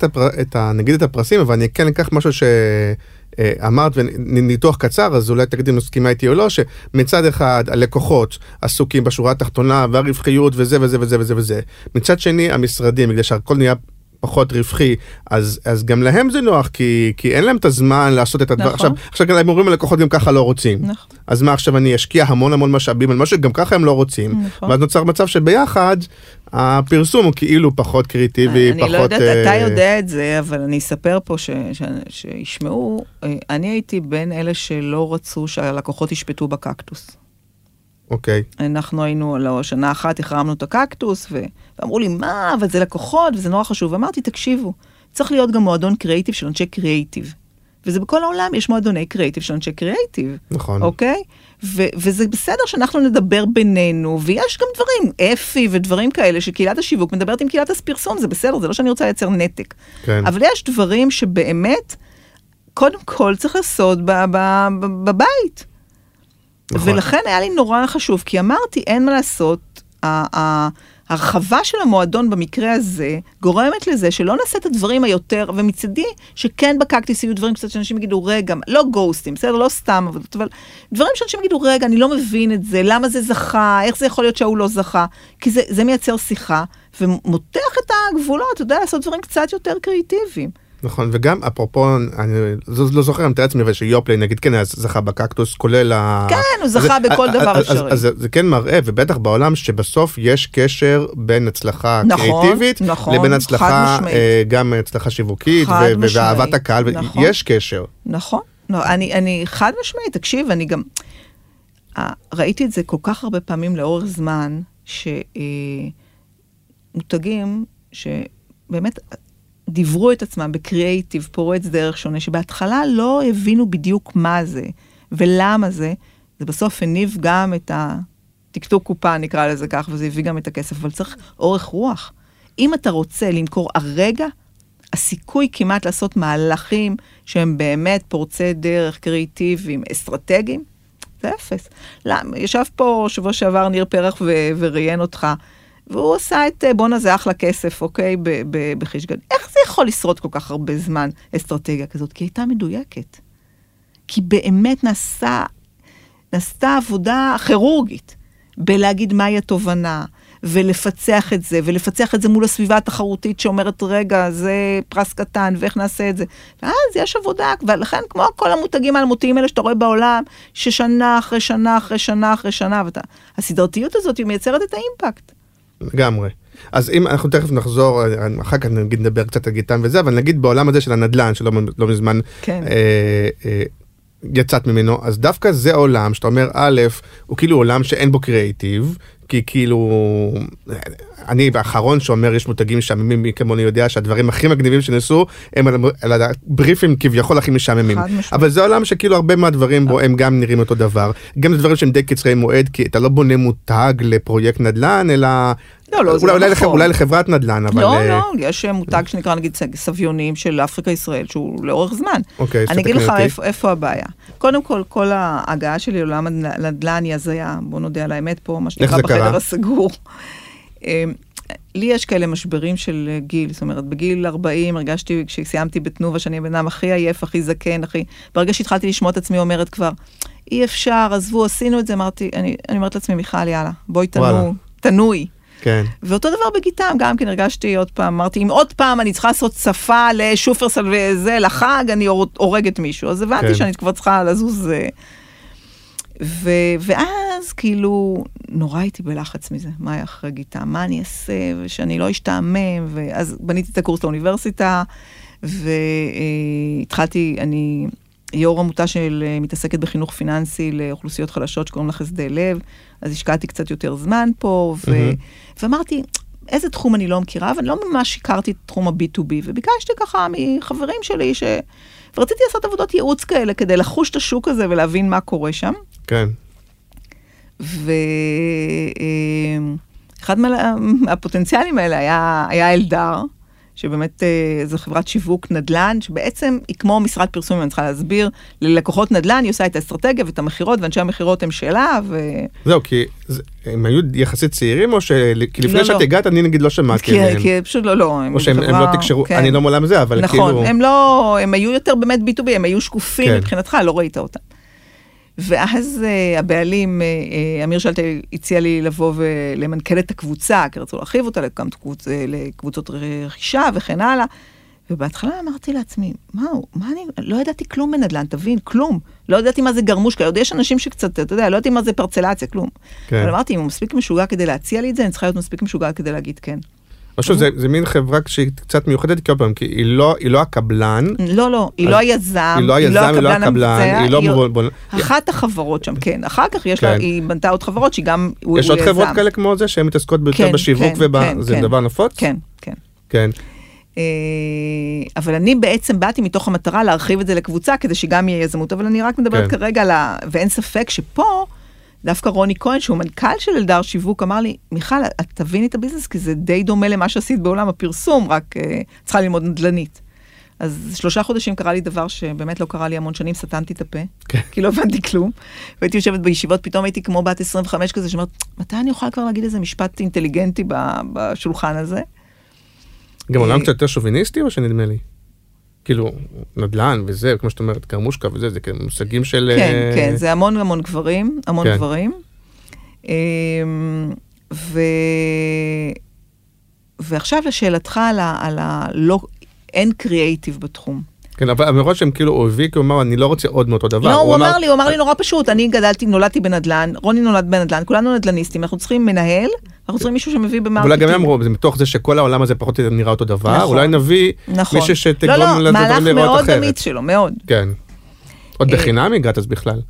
נגיד את הפרסים, אבל אני כן אקח משהו שאמרת, וניתוח קצר, אז אולי תגידי אם מסכימה איתי או לא, שמצד אחד הלקוחות עסוקים בשורה התחתונה, והרווחיות וזה וזה וזה וזה וזה. מצד שני, המשרדים, בגלל שהכל נהיה פחות רווחי, אז גם להם זה נוח, כי אין להם את הזמן לעשות את הדבר. עכשיו הם אומרים ללקוחות גם ככה לא רוצים. אז מה עכשיו אני אשקיע המון המון משאבים על מה שגם ככה הם לא רוצים. ואז נוצר מצב שביחד הפרסום הוא כאילו פחות קריטיבי, פחות... אני לא יודעת, אתה יודע את זה, אבל אני אספר פה שישמעו, אני הייתי בין אלה שלא רצו שהלקוחות ישפטו בקקטוס. אוקיי. אנחנו היינו, לא, שנה אחת החרמנו את הקקטוס, ואמרו לי, מה, אבל זה לקוחות, וזה נורא חשוב. ואמרתי, תקשיבו, צריך להיות גם מועדון קריאיטיב של אנשי קריאיטיב. וזה בכל העולם, יש מועדוני קריאיטיב של אנשי קריאיטיב. נכון. אוקיי? וזה בסדר שאנחנו נדבר בינינו, ויש גם דברים, אפי ודברים כאלה, שקהילת השיווק מדברת עם קהילת הפרסום, זה בסדר, זה לא שאני רוצה לייצר נתק. כן. אבל יש דברים שבאמת, קודם כל צריך לעשות בבית. ולכן היה לי נורא חשוב, כי אמרתי, אין מה לעשות, הרחבה של המועדון במקרה הזה, גורמת לזה שלא נעשה את הדברים היותר, ומצדי שכן בקקטיס יהיו דברים קצת שאנשים יגידו, רגע, לא גוסטים, בסדר, לא סתם, אבל דברים שאנשים יגידו, רגע, אני לא מבין את זה, למה זה זכה, איך זה יכול להיות שהוא לא זכה, כי זה מייצר שיחה, ומותח את הגבולות, אתה יודע, לעשות דברים קצת יותר קריאיטיביים. נכון, וגם אפרופו, אני לא זוכר, אני תעצמי, אבל שיופלי, נגיד, כן, אז זכה בקקטוס, כולל ה... כן, הוא זכה בכל דבר אפשרי. אז זה כן מראה, ובטח בעולם, שבסוף יש קשר בין הצלחה קריאיטיבית, לבין הצלחה, גם הצלחה שיווקית, ואהבת הקהל, יש קשר. נכון, אני חד משמעית, תקשיב, אני גם... ראיתי את זה כל כך הרבה פעמים לאורך זמן, שמותגים, שבאמת... דיברו את עצמם בקריאיטיב, פורץ דרך שונה, שבהתחלה לא הבינו בדיוק מה זה, ולמה זה, זה בסוף הניב גם את התקתוק קופה, נקרא לזה כך, וזה הביא גם את הכסף, אבל צריך אורך רוח. אם אתה רוצה למכור הרגע, הסיכוי כמעט לעשות מהלכים, שהם באמת פורצי דרך, קריאיטיביים, אסטרטגיים, זה אפס. למה? ישב פה שבוע שעבר ניר פרח וראיין אותך, והוא עשה את בונה זה אחלה כסף, אוקיי, בחיש גד. איך זה יכול לשרוד כל כך הרבה זמן אסטרטגיה כזאת? כי הייתה מדויקת. כי באמת נעשתה עבודה חירורגית, בלהגיד מהי התובנה, ולפצח את זה, ולפצח את זה מול הסביבה התחרותית שאומרת, רגע, זה פרס קטן, ואיך נעשה את זה? ואז יש עבודה, ולכן כמו כל המותגים האלמותיים האלה שאתה רואה בעולם, ששנה אחרי שנה אחרי שנה אחרי שנה, הסדרתיות הזאת היא מייצרת את האימפקט. לגמרי. אז אם אנחנו תכף נחזור, אחר כך נגיד נדבר קצת על גיטן וזה, אבל נגיד בעולם הזה של הנדלן, שלא מזמן יצאת ממנו, אז דווקא זה עולם, שאתה אומר, א', הוא כאילו עולם שאין בו קריאיטיב, כי כאילו, אני באחרון שאומר, יש מותגים משעממים, כמוני יודע שהדברים הכי מגניבים שניסו, הם על הבריפים כביכול הכי משעממים. אבל זה עולם שכאילו הרבה מהדברים בו הם גם נראים אותו דבר. גם דברים שהם די קצרי מועד, כי אתה לא בונה מותג לפרויקט נדל"ן, אלא אולי לחברת נדל"ן. לא, יש מותג שנקרא נגיד סביונים של אפריקה ישראל, שהוא לאורך זמן. אני אגיד לך איפה הבעיה. קודם כל, כל ההגעה שלי לעולם הנדל"ן היא הזיה, בוא נודה על האמת פה, מה שנקרא בחדר הסגור. לי יש כאלה משברים של גיל, זאת אומרת, בגיל 40 הרגשתי, כשסיימתי בתנובה, שאני בנם הכי עייף, הכי זקן, הכי... ברגע שהתחלתי לשמוע את עצמי, אומרת כבר, אי אפשר, עזבו, עשינו את זה, אמרתי, אני אומרת לעצמי, מיכל, יאללה, בואי תנוי. כן. ואותו דבר בגיטם, גם כן הרגשתי עוד פעם, אמרתי, אם עוד פעם אני צריכה לעשות שפה לשופרסל וזה, לחג, אני הורגת מישהו. אז הבנתי שאני כבר צריכה לזוז. ואז כאילו נורא הייתי בלחץ מזה, מה היה אחרי גיטה, מה אני אעשה, ושאני לא אשתעמם, ואז בניתי את הקורס לאוניברסיטה, והתחלתי, אני יו"ר עמותה של מתעסקת בחינוך פיננסי לאוכלוסיות חלשות שקוראים לה חסדי לב, אז השקעתי קצת יותר זמן פה, ואמרתי, איזה תחום אני לא מכירה, אבל לא ממש הכרתי את תחום ה-B2B, וביקשתי ככה מחברים שלי, ורציתי לעשות עבודות ייעוץ כאלה, כדי לחוש את השוק הזה ולהבין מה קורה שם. כן. ואחד מהפוטנציאלים האלה היה אלדר, שבאמת זו חברת שיווק נדל"ן, שבעצם היא כמו משרד פרסום, אני צריכה להסביר, ללקוחות נדל"ן, היא עושה את האסטרטגיה ואת המחירות, ואנשי המחירות הם שאלה, זהו, כי הם היו יחסית צעירים, או שלפני שאת הגעת, אני נגיד לא שמעתי. כי פשוט לא. או שהם לא תקשרו, אני לא מעולם זה, אבל כאילו... נכון, הם לא, הם היו יותר באמת B2B, הם היו שקופים מבחינתך, לא ראית אותם. ואז הבעלים, אמיר שלטה הציע לי לבוא ולמנכ"ל את הקבוצה, כי רצו להרחיב אותה לקבוצות רכישה וכן הלאה, ובהתחלה אמרתי לעצמי, מה אני, לא ידעתי כלום בנדל"ן, תבין, כלום, לא ידעתי מה זה גרמושקה, עוד יש אנשים שקצת, אתה יודע, לא ידעתי מה זה פרצלציה, כלום. כן. אבל אמרתי, אם הוא מספיק משוגע כדי להציע לי את זה, אני צריכה להיות מספיק משוגע כדי להגיד כן. משהו, זה מין חברה שהיא קצת מיוחדת כל פעם, כי היא לא הקבלן. לא, לא, היא לא היזם. היא לא היזם, היא לא הקבלן, היא לא... אחת החברות שם, כן. אחר כך היא בנתה עוד חברות שהיא גם... יש עוד חברות כאלה כמו זה, שהן מתעסקות יותר בשיווק וזה דבר נפוץ? כן, כן. כן. אבל אני בעצם באתי מתוך המטרה להרחיב את זה לקבוצה, כדי שגם יהיה יזמות, אבל אני רק מדברת כרגע על ה... ואין ספק שפה... דווקא רוני כהן, שהוא מנכ"ל של אלדר שיווק, אמר לי, מיכל, את תביני את הביזנס, כי זה די דומה למה שעשית בעולם הפרסום, רק צריכה ללמוד נדלנית. אז 3 חודשים קרה לי דבר שבאמת לא קרה לי המון שנים, סתמתי את הפה, כי לא הבנתי כלום. והייתי יושבת בישיבות, פתאום הייתי כמו בת 25 כזה, שאומרת, מתי אני אוכל כבר להגיד איזה משפט אינטליגנטי בשולחן הזה? גם עולם קצת יותר שוביניסטי, או שנדמה לי? כאילו, נדל"ן וזה, כמו שאת אומרת, גרמושקה וזה, זה כאילו מושגים של... כן, כן, זה המון המון גברים, המון גברים. ועכשיו לשאלתך על הלא... אין קריאייטיב בתחום. כן, אבל מראש שהם כאילו אוהבי, כי הוא אמר, אני לא רוצה עוד מאותו דבר. לא, הוא אמר לי נורא פשוט, אני גדלתי, נולדתי בנדל"ן, רוני נולד בנדל"ן, כולנו נדלניסטים, אנחנו צריכים מנהל, אנחנו צריכים מישהו שמביא במרקטינג. אולי גם אמרו, זה מתוך זה שכל העולם הזה פחות נראה אותו דבר, אולי נביא מישהו שתגרום לדברים לראות אחרת. לא, מהלך מאוד אמיץ שלו, מאוד. כן. עוד בחינם הגעת אז בכלל.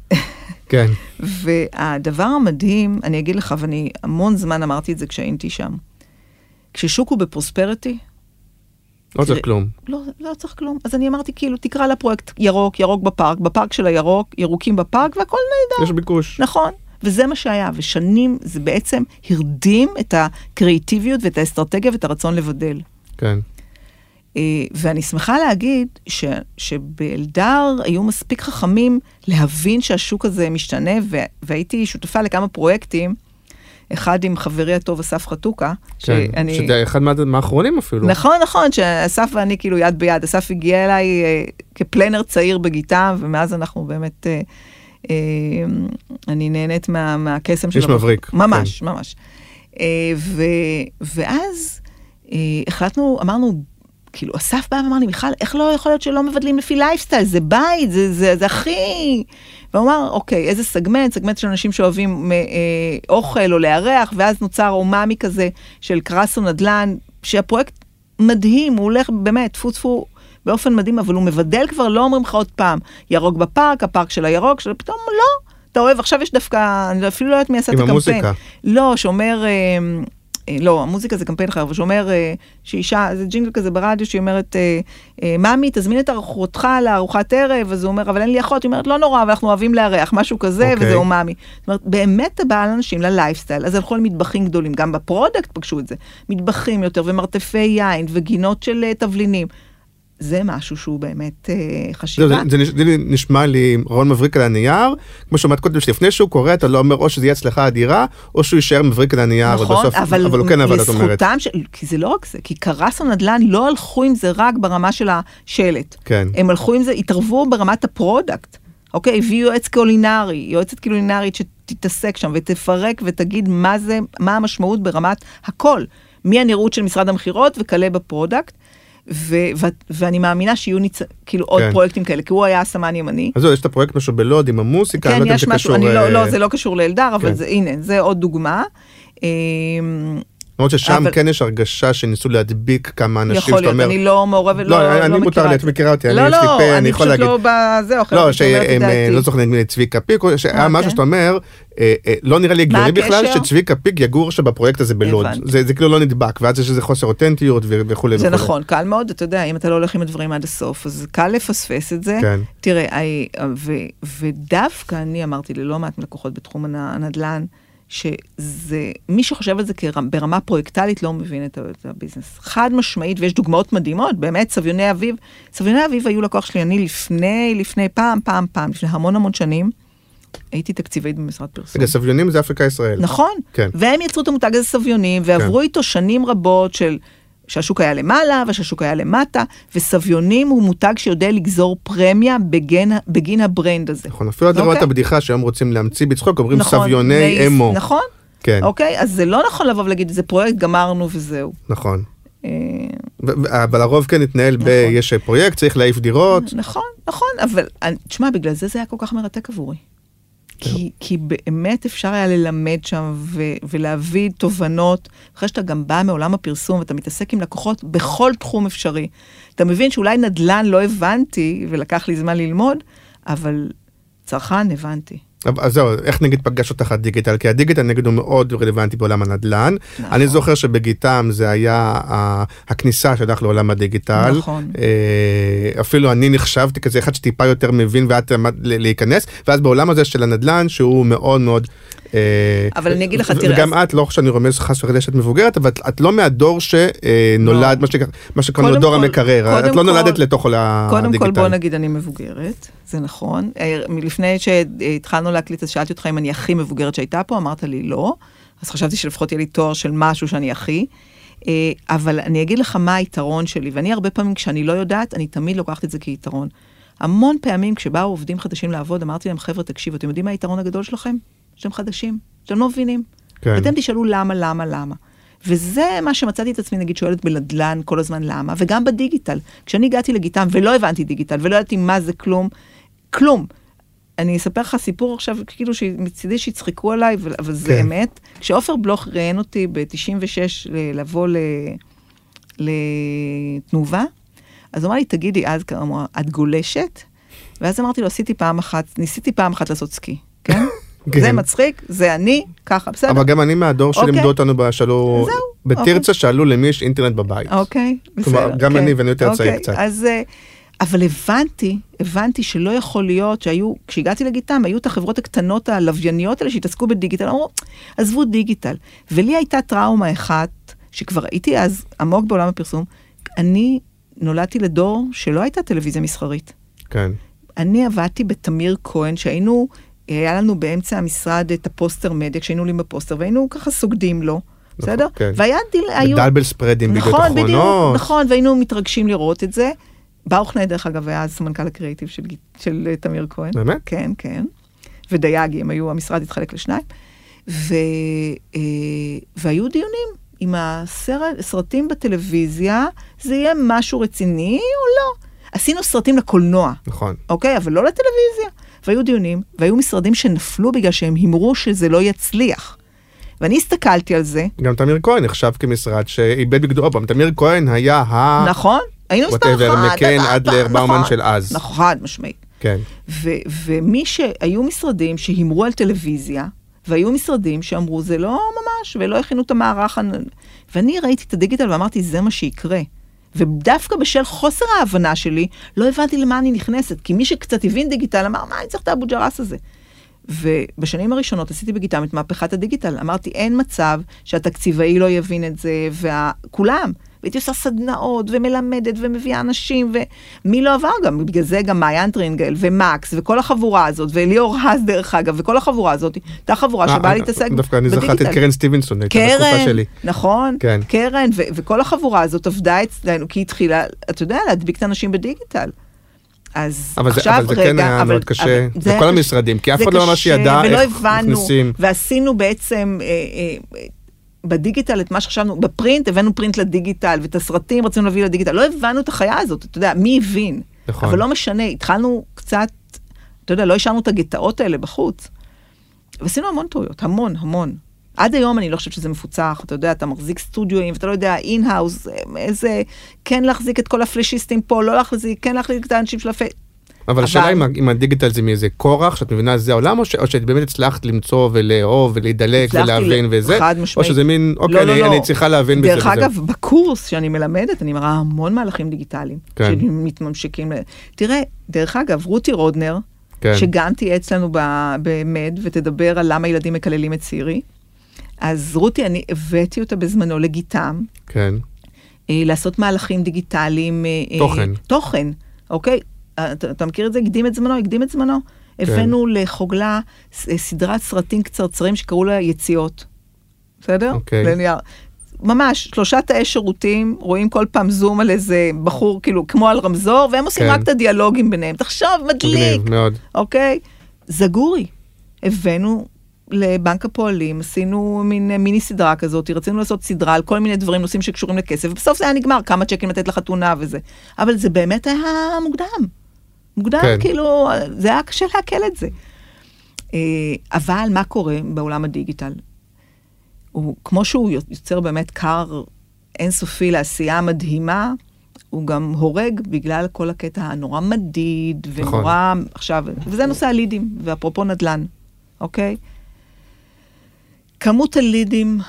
כן. והדבר המדהים, אני אגיד לך, ואני המון זמן אמרתי את זה כשהייתי שם, כששוק הוא בפרוספריטי, לא צריך כלום. לא צריך כלום. אז אני אמרתי, כאילו, תקרא לפרויקט ירוק, ירוק בפארק, בפארק של הירוק, ירוקים בפארק, והכל נהדר. יש ביקוש. נכון. וזה מה שהיה, ושנים זה בעצם הרדים את הקריאיטיביות ואת האסטרטגיה ואת הרצון לבדל. כן. ואני שמחה להגיד שבאלדר היו מספיק חכמים להבין שהשוק הזה משתנה, והייתי שותפה לכמה פרויקטים, אחד עם חברי הטוב אסף חתוקה. כן, שזה אחד מהאחרונים אפילו. נכון, נכון, שאסף ואני כאילו יד ביד. אסף הגיע אליי כפלנר צעיר בגיטה, ומאז אנחנו באמת, אני נהנית מהקסם שלו. יש מבריק. ממש, ממש. ואז החלטנו, אמרנו, כאילו, אסף בא ואמר לי, מיכל, איך לא יכול להיות שלא מבדלים לפי לייפסטייל? זה בית, זה הכי... והוא אמר, אוקיי, איזה סגמנט, סגמנט של אנשים שאוהבים אוכל או לארח, ואז נוצר אומאמי כזה של קרס ונדלן, שהפרויקט מדהים, הוא הולך באמת, תפו באופן מדהים, אבל הוא מבדל כבר, לא אומרים לך עוד פעם, ירוק בפארק, הפארק של הירוק, פתאום לא, אתה אוהב, עכשיו יש דווקא, אני אפילו לא יודעת מי עשה את הקמפיין. לא, שאומר... לא, המוזיקה זה קמפיין אחר, ושאומר שאישה, זה ג'ינגל כזה ברדיו, שהיא אומרת, מאמי, תזמין את ארוחתך לארוחת ערב, אז הוא אומר, אבל אין לי אחות, היא אומרת, לא נורא, אבל אנחנו אוהבים לארח, משהו כזה, וזה אומאמי. זאת אומרת, באמת הבעל אנשים ללייפסטייל, אז הלכו למטבחים גדולים, גם בפרודקט פגשו את זה, מטבחים יותר, ומרתפי יין, וגינות של תבלינים, זה משהו שהוא באמת חשיבה. זה נשמע לי רעיון מבריק על הנייר, כמו שאומרת קודם, שלפני שהוא קורא, אתה לא אומר או שזה יהיה הצלחה אדירה, או שהוא יישאר מבריק על הנייר, נכון, אבל הוא כן עבד, את אומרת. כי זה לא רק זה, כי קרס ונדלן לא הלכו עם זה רק ברמה של השלט. כן. הם הלכו עם זה, התערבו ברמת הפרודקט. אוקיי, הביאו יועץ קולינרי, יועצת קולינרית שתתעסק שם, ותפרק ותגיד מה זה, מה המשמעות ברמת הכל. מי הנראות של משרד המחירות וכלה בפרודקט. ואני מאמינה שיהיו כאילו עוד פרויקטים כאלה, כי הוא היה סמן ימני. אז יש את הפרויקט משהו בלוד עם המוסיקה, כן, יש משהו, לא, זה לא קשור לאלדר, אבל זה, הנה, זה עוד דוגמה. למרות ששם כן יש הרגשה שניסו להדביק כמה אנשים, יכול להיות, אני לא מעורבת, לא, אני מותר לי, את מכירה אותי, אני יכול להגיד. לא, שהם לא זוכרים לצביקה פיק, שהיה משהו שאתה אומר, לא נראה לי הגיוני בכלל שצביקה פיק יגור שבפרויקט הזה בלוד. זה כאילו לא נדבק, ואז יש איזה חוסר אותנטיות וכו'. זה נכון, קל מאוד, אתה יודע, אם אתה לא הולך עם הדברים עד הסוף, אז קל לפספס את זה. תראה, ודווקא אני אמרתי ללא מעט מלקוחות בתחום הנדל"ן, שזה, מי שחושב על זה ברמה פרויקטלית לא מבין את הביזנס. חד משמעית, ויש דוגמאות מדהימות, באמת, סביוני אביב. סביוני אביב היו לקוח שלי, אני לפני פעם, לפני המון שנים, הייתי תקציבית במשרד פרסום. רגע, סביונים זה אפריקה ישראל. נכון. כן. והם יצרו את המותג הזה סביונים, ועברו איתו שנים רבות של, שהשוק היה למעלה, ושהשוק היה למטה, וסביונים הוא מותג שיודע לגזור פרמיה בגין הברנד הזה. נכון, אפילו עד לראות הבדיחה שהיום רוצים להמציא בצחוק, אומרים סביוני אמו. נכון? כן. אוקיי, אז זה לא נכון לבוא ולהגיד, זה פרויקט, גמרנו וזהו. נכון. אבל הרוב כן התנהל ביש פרויקט, צריך להעיף דירות. נכון, אבל תשמע, בגלל זה היה כל כך מרתק עבורי. כי באמת אפשר היה ללמד שם ולהביא תובנות, אחרי שאתה גם בא מעולם הפרסום ואתה מתעסק עם לקוחות בכל תחום אפשרי. אתה מבין שאולי נדל"ן לא הבנתי ולקח לי זמן ללמוד, אבל צרכן הבנתי. אז זהו, איך נגיד פגש אותך הדיגיטל? כי הדיגיטל נגיד הוא מאוד רלוונטי בעולם הנדל"ן. אני זוכר שבגיטם זה היה הכניסה שלך לעולם הדיגיטל. אפילו אני נחשבתי כזה אחד שטיפה יותר מבין ואת להיכנס, ואז בעולם הזה של הנדל"ן שהוא מאוד מאוד... אבל אני אגיד לך, תראה... וגם את, לא שאני רומז חס וחלילה שאת מבוגרת, אבל את לא מהדור שנולד, מה שקוראים לו דור המקרר, את לא נולדת לתוך הדיגיטל. קודם כל בוא נגיד אני מבוגרת, זה נכון. לפני שהתחלנו להקליט, אז שאלתי אותך אם אני הכי מבוגרת שהייתה פה, אמרת לי לא, אז חשבתי שלפחות יהיה לי תואר של משהו שאני הכי, אבל אני אגיד לך מה היתרון שלי, ואני הרבה פעמים כשאני לא יודעת, אני תמיד לוקחת את זה כיתרון. המון פעמים כשבאו עובדים חדשים לעבוד, אמרתי להם, חבר'ה, תקשיבו, אתם יודעים מה היתרון הגדול שלכם? שאתם חדשים, שאתם לא מבינים. כן. ואתם תשאלו למה. וזה מה שמצאתי את עצמי, נגיד, שואלת בלדלן כל הזמן למה, וגם בדיגיטל. כשאני הגעתי לגיטם ולא הבנתי דיגיטל, ולא ידעתי מה זה כלום. אני אספר לך סיפור עכשיו, כאילו מצידי שיצחקו עליי, אבל זה אמת. כשאופר בלוך ראיין אותי ב-96 לבוא לתנובה, אז הוא אמר לי, תגידי, אז כאמור, את גולשת? ואז אמרתי לו, ניסיתי פעם אחת לעשות סקי, כן? זה מצחיק, זה אני, ככה, בסדר. אבל גם אני מהדור שלימדו אותנו בשאלו, בתרצה שאלו למי יש אינטרנט בבית. אוקיי, בסדר. גם אני ואני יותר צעיר קצת. אבל הבנתי שלא יכול להיות שהיו, כשהגעתי לגיטם, היו את החברות הקטנות הלווייניות האלה שהתעסקו בדיגיטל, אמרו, עזבו דיגיטל. ולי הייתה טראומה אחת, שכבר הייתי אז עמוק בעולם הפרסום, אני נולדתי לדור שלא הייתה טלוויזיה מסחרית. כן. אני עבדתי בתמיר כהן, היה לנו באמצע המשרד את הפוסטר מדיה, כשהיינו עולים בפוסטר, והיינו ככה סוגדים לו. בסדר? בדלבל ספרדים, בגלל תכונות. נכון, והיינו מתרגשים לראות את זה. ברוכנה, דרך אגב, היה סמנכ"ל הקריאיטיב של תמיר כהן. באמת? כן, כן. ודייגי, הם היו, המשרד התחלק לשניים. והיו דיונים עם הסרטים בטלוויזיה, זה יהיה משהו רציני או לא? עשינו סרטים לקולנוע. נכון. אוקיי? אבל לא לטלוויזיה. והיו דיונים, והיו משרדים שנפלו בגלל שהם הימרו שזה לא יצליח. ואני הסתכלתי על זה. גם תמיר כהן נחשב כמשרד שאיבד בגדורו פעם. תמיר כהן היה ה... נכון. היינו מסתכל אחד. כן, עד לארבעמן של אז. נכון, חד משמעית. כן. ומי שהיו משרדים שהימרו על טלוויזיה, והיו משרדים שאמרו, זה לא ממש, ולא הכינו את המערך. ואני ראיתי את הדיגיטל ואמרתי, זה מה שיקרה. ודווקא בשל חוסר ההבנה שלי, לא הבנתי למה אני נכנסת, כי מי שקצת הבין דיגיטל אמר, מה אני צריך את האבו ג'רס הזה? ובשנים הראשונות עשיתי בגיטם את מהפכת הדיגיטל, אמרתי, אין מצב שהתקציבאי לא יבין את זה, וכולם, והייתי עושה סדנאות, ומלמדת, ומביאה אנשים, ומי לא עבר גם, בגלל זה גם מעיין טרינגל, ומקס, וכל החבורה הזאת, ואליאור הס דרך אגב, וכל החבורה הזאת, הייתה חבורה שבאה להתעסק בדיגיטל. דווקא אני זכרת את קרן סטיבנסון, הייתה בתקופה שלי. נכון, קרן, וכל החבורה הזאת עבדה אצלנו, כי היא התחילה, אתה יודע, להדביק את האנשים בדיגיטל. אבל זה כן היה מאוד קשה, בכל המשרדים, כי אף אחד לא ממש ידע איך נכנסים. ועשינו בעצם... בדיגיטל את מה שחשבנו, בפרינט הבאנו פרינט לדיגיטל, ואת הסרטים רצינו להביא לדיגיטל, לא הבנו את החיה הזאת, אתה יודע, מי הבין? נכון. אבל לא משנה, התחלנו קצת, אתה יודע, לא השארנו את הגטאות האלה בחוץ, ועשינו המון טעויות, המון, המון. עד היום אני לא חושבת שזה מפוצח, אתה יודע, אתה מחזיק סטודיואים, ואתה לא יודע, אין-האוס, איזה, כן להחזיק את כל הפלשיסטים פה, לא להחזיק, כן להחזיק את האנשים של הפלש... אבל השאלה אם הדיגיטל זה מאיזה כורח, שאת מבינה זה העולם, או שאת באמת הצלחת למצוא ולאהוב ולהידלק ולהבין וזה, או שזה מין, אוקיי, אני צריכה להבין בזה. דרך אגב, בקורס שאני מלמדת, אני מראה המון מהלכים דיגיטליים, שמתממשיקים. תראה, דרך אגב, רותי רודנר, שגם תהיה אצלנו במד, ותדבר על למה ילדים מקללים את סירי, אז רותי, אני הבאתי אותה בזמנו לגיטם, לעשות מהלכים דיגיטליים. תוכן. אוקיי? אתה מכיר את זה? הקדים את זמנו. הבאנו לחוגלה סדרת סרטים קצרצרים שקראו לה יציאות. בסדר? לנייר. ממש, 3 תאי שירותים, רואים כל פעם זום על איזה בחור, כאילו, כמו על רמזור, והם עושים רק את הדיאלוגים ביניהם. תחשוב, מדליק. אוקיי? זגורי. הבאנו לבנק הפועלים, עשינו מיני סדרה כזאת, רצינו לעשות סדרה על כל מיני דברים, נושאים שקשורים לכסף, ובסוף זה היה נגמר, כמה צ'קים לתת לחתונה וזה. אבל זה באמת היה מוקדם, כן. כאילו, זה היה קשה להקל את זה. אבל מה קורה בעולם הדיגיטל? כמו שהוא יוצר באמת קר אינסופי לעשייה מדהימה, הוא גם הורג בגלל כל הקטע הנורא מדיד, ונורא, עכשיו, וזה נושא הלידים, ואפרופו נדלן, אוקיי? כמות הלידים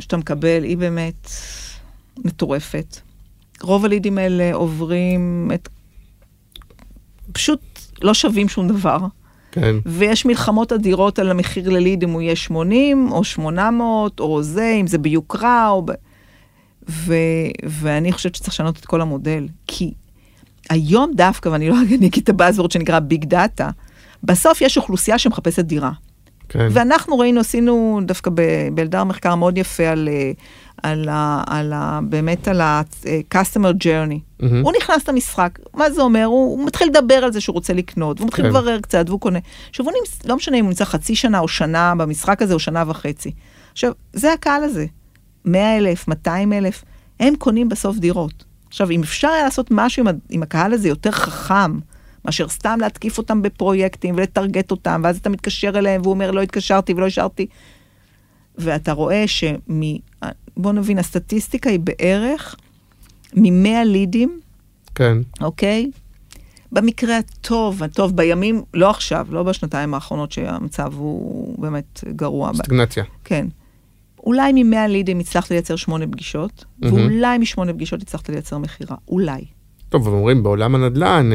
שאתה מקבל היא באמת מטורפת. רוב הלידים האלה עוברים את... פשוט לא שווים שום דבר. כן. ויש מלחמות אדירות על המחיר לליד, אם הוא יהיה 80 או 800 או זה, אם זה ביוקרה או... ואני חושבת שצריך לשנות את כל המודל. כי היום דווקא, ואני לא אגיד את הבאזוורד שנקרא ביג דאטה, בסוף יש אוכלוסייה שמחפשת דירה. ואנחנו ראינו, עשינו דווקא באלדר מחקר מאוד יפה באמת על ה-customer journey. הוא נכנס למשחק, מה זה אומר? הוא מתחיל לדבר על זה שהוא רוצה לקנות, והוא מתחיל לברר קצת, והוא קונה. עכשיו, לא משנה אם הוא נמצא חצי שנה או שנה במשחק הזה, או 1.5 שנה. עכשיו, זה הקהל הזה. 100,000, 200,000, הם קונים בסוף דירות. עכשיו, אם אפשר היה לעשות משהו עם הקהל הזה יותר חכם, מאשר סתם להתקיף אותם בפרויקטים, ולטרגט אותם, ואז אתה מתקשר אליהם, והוא אומר, לא התקשרתי ולא השארתי. ואתה רואה בוא נבין, הסטטיסטיקה היא בערך 100 לידים. כן. אוקיי? במקרה הטוב, בימים, לא עכשיו, לא בשנתיים האחרונות, שהמצב הוא באמת גרוע. סטגנציה. כן. אולי 100 לידים הצלחת לייצר 8 פגישות, ואולי 8 פגישות הצלחת לייצר מחירה. אולי. טוב, ואומרים, בעולם הנדל"ן,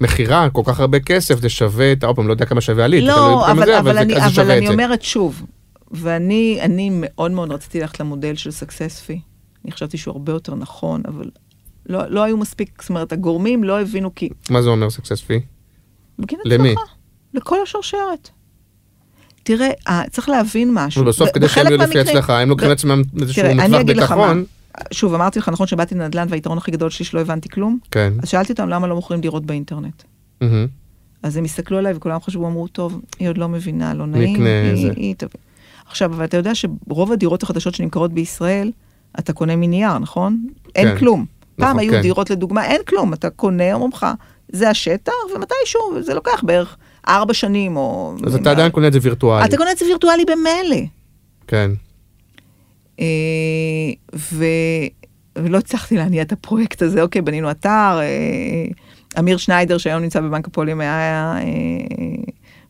מחירה, כל כך הרבה כסף, זה שווה, אתה לא יודע כמה שווה עלית, לא, אבל אני אומרת שוב, ואני מאוד מאוד רציתי ללכת למודל של סקסספי, אני חשבתי שהוא הרבה יותר נכון, אבל לא היו מספיק, זאת אומרת, הגורמים לא הבינו כי... מה זה אומר successful? למי? לכל השרשרת. תראה, צריך להבין משהו. ובסוף, כדי שהם יהיו לפי הצלחה, הם לוקחים עצמם איזשהו מוצלח ביטחון. שוב, אמרתי לך, נכון שבאתי לנדל"ן והיתרון הכי גדול שלי שלא הבנתי כלום? כן. אז שאלתי אותם למה לא מוכרים דירות באינטרנט. אז הם הסתכלו עליי וכולם חשבו, אמרו, טוב, היא עוד לא מבינה, לא נעים. עכשיו, אבל אתה יודע שרוב הדירות החדשות שנמכרות בישראל, אתה קונה מנייר, נכון? אין כלום. פעם היו דירות לדוגמה, אין כלום. אתה קונה, אומרך, זה השטח, ומתישהו, זה לוקח בערך 4 שנים, או... אז אתה עדיין קונה את זה וירטואלי. אתה קונה את זה וירטואלי במלא. כן. ולא הצלחתי להניע את הפרויקט הזה, אוקיי, בנינו אתר, אמיר שניידר, שהיום נמצא בבנק הפועלים, היה...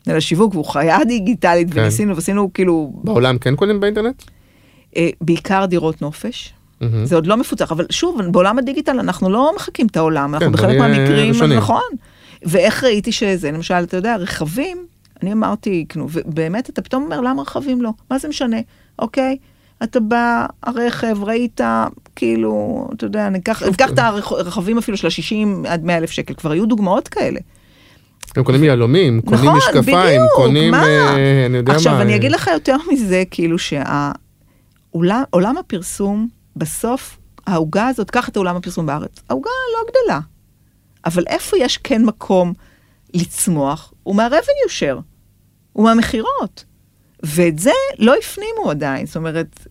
על השיווק, והוא חיה דיגיטלית, וניסינו כאילו... בעולם כן קונים באינטרנט? בעיקר דירות נופש. זה עוד לא מפוצח, אבל שוב, בעולם הדיגיטל אנחנו לא מחכים את העולם, אנחנו בחלק מהמקרים, נכון? ואיך ראיתי שזה, למשל, אתה יודע, רכבים, אני אמרתי, ובאמת אתה פתאום אומר, למה רכבים לא? מה זה משנה? אוקיי, אתה בא, הרכב, ראית, כאילו, אתה יודע, ניקח את הרכבים אפילו של 60 עד 100 אלף שקל, כבר היו דוגמאות כאלה. הם קונים ילומים, קונים משקפיים, קונים, אני יודע מה. עכשיו, אני אגיד לך יותר מזה, כאילו שעולם הפרסום, בסוף, ההוגה הזאת, קח את העולם הפרסום בארץ, ההוגה לא גדלה. אבל איפה יש כן מקום לצמוח? הוא מה-revenue share, הוא מהמחירות. ואת זה לא הפנימו עדיין. זאת אומרת,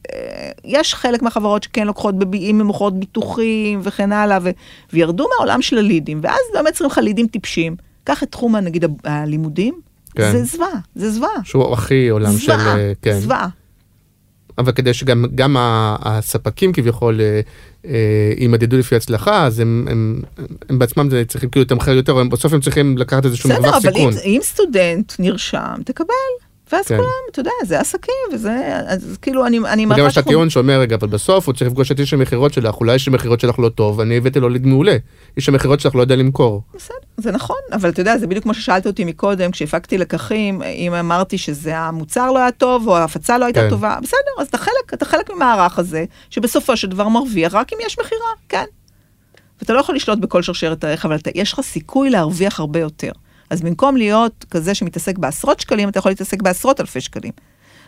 יש חלק מהחברות שכן לוקחות בביעים ממוחות ביטוחים וכן הלאה, וירדו מהעולם של הלידים, ואז באמת צריכים לך לידים טיפשים. קח את תחום, נגיד, הלימודים, זה זווה, זה זווה. שהוא הכי עולם של... זווה, זווה. אבל כדי שגם הספקים כביכול ימדדו לפי הצלחה, אז הם בעצמם צריכים כאילו תמחר יותר, בסוף הם צריכים לקחת איזשהו מרווח סיכון. בסדר, אבל אם סטודנט נרשם, תקבל, ואז כולם, אתה יודע, זה עסקים, וזה, אז כאילו, אני מראה... וגם יש את הטיעון שאומר, רגע, אבל בסוף הוא צריך לפגוש את איש המחירות שלך, אולי איש המחירות שלך לא טוב, אני הבאתי לו ליד מעולה, איש המחירות שלך לא יודע למכור. בסדר, זה נכון, אבל אתה יודע, זה בדיוק כמו ששאלת אותי מקודם, כשהפקתי לקחים, אם אמרתי שזה המוצר לא היה טוב, או ההפצה לא הייתה טובה, בסדר, אז אתה חלק ממערך הזה, שבסופו של דבר מרוויח, רק אם יש מחירה, כן. ואתה לא יכול לשלוט בכל שרשרת הערך, אבל יש לך סיכוי להרוויח הרבה יותר. אז במקום להיות כזה שמתעסק בעשרות שקלים, אתה יכול להתעסק בעשרות אלפי שקלים.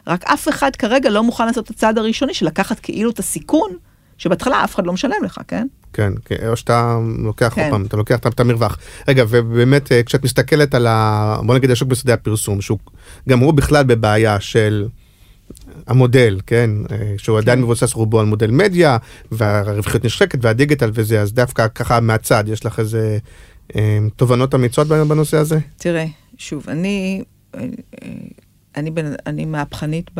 רק אף אחד כרגע לא מוכן לעשות את הצעד הראשוני, של לקחת כאילו את הסיכון, שבהתחלה אף אחד לא משלם לך, כן? כן, או שאתה לוקח עוד פעם, אתה לוקח את המרווח. רגע, ובאמת, כשאת מסתכלת על בוא נגיד השוק בשדה הפרסום, שהוא גם הוא בכלל בבעיה של המודל, כן? שהוא עדיין מבוסס רובו על מודל מדיה, והרווחיות נשחקת, והדיגיטל וזה, אז דווקא ככה מהצד, יש לך איזה תובנות אמיצות בנושא הזה? תראה, שוב, אני מהפכנית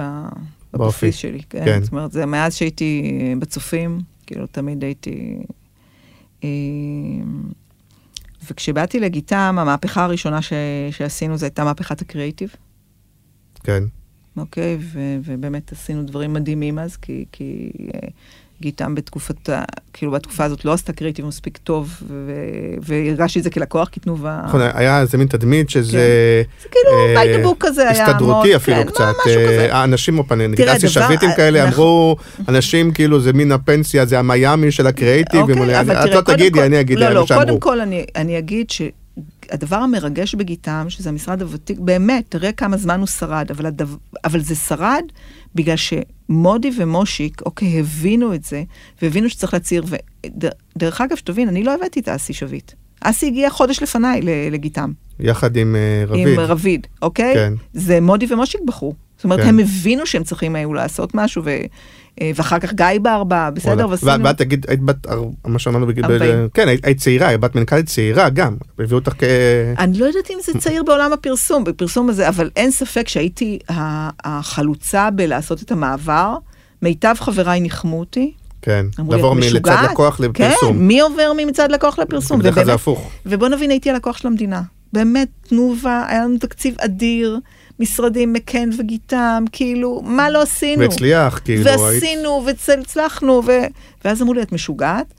בבסיס שלי, כן? זאת אומרת, זה מאז שהייתי בצופים, כאילו תמיד הייתי... וכשבאתי לגיטם, המהפכה הראשונה שעשינו, זה הייתה מהפכת הקריאיטיב. כן. אוקיי, ובאמת עשינו דברים מדהימים אז, כי גיטם בתקופה הזאת לא עשתה קריאיטיב מספיק טוב, והרגשתי את זה כלקוח, כתנובה... נכון, היה איזה מין תדמית שזה... זה כאילו, by the book כזה היה... הסתדרותי אפילו קצת. האנשים מופנים, נגיד, אסי שביטים כאלה, אמרו, אנשים כאילו, זה מין הפנסיה, זה המיימי של הקריאיטיב, את לא תגידי, אני אגיד, לא, קודם כל אני אגיד ש... הדבר המרגש בגיטם, שזה המשרד הוותיק, באמת, תראה כמה זמן הוא שרד, אבל זה שרד בגלל שמודי ומושיק, אוקיי, הבינו את זה, והבינו שצריך להציר, ודרך אגב, שתבין, אני לא הבאתי את אסי שביט. אסי הגיע חודש לפניי לגיטם. יחד עם רביד. עם רביד, אוקיי? כן. זה מודי ומושיק בחרו. זאת אומרת, הם הבינו שהם צריכים היו לעשות משהו, ואחר כך גיא ברבה, בסדר? ואת תגיד, היית בת, מה שאמרנו בגיל... כן, היית צעירה, היית בת מנכ"לית צעירה גם, הביאו אותך כ... אני לא יודעת אם זה צעיר בעולם הפרסום, בפרסום הזה, אבל אין ספק שהייתי החלוצה בלעשות את המעבר, מיטב חבריי נחמו אותי, כן, לעבור מצד לקוח לפרסום. כן, מי עובר מצד לקוח לפרסום? בדרך כלל זה הפוך. ובוא נבין, הייתי הלקוח של המדינה. באמת, תנובה, היה לנו תקציב אדיר, משרדים מקן וגיטם, כאילו, מה לא עשינו? והצליח, כאילו. ועשינו, והצלחנו, ואז אמרו לי, את משוגעת?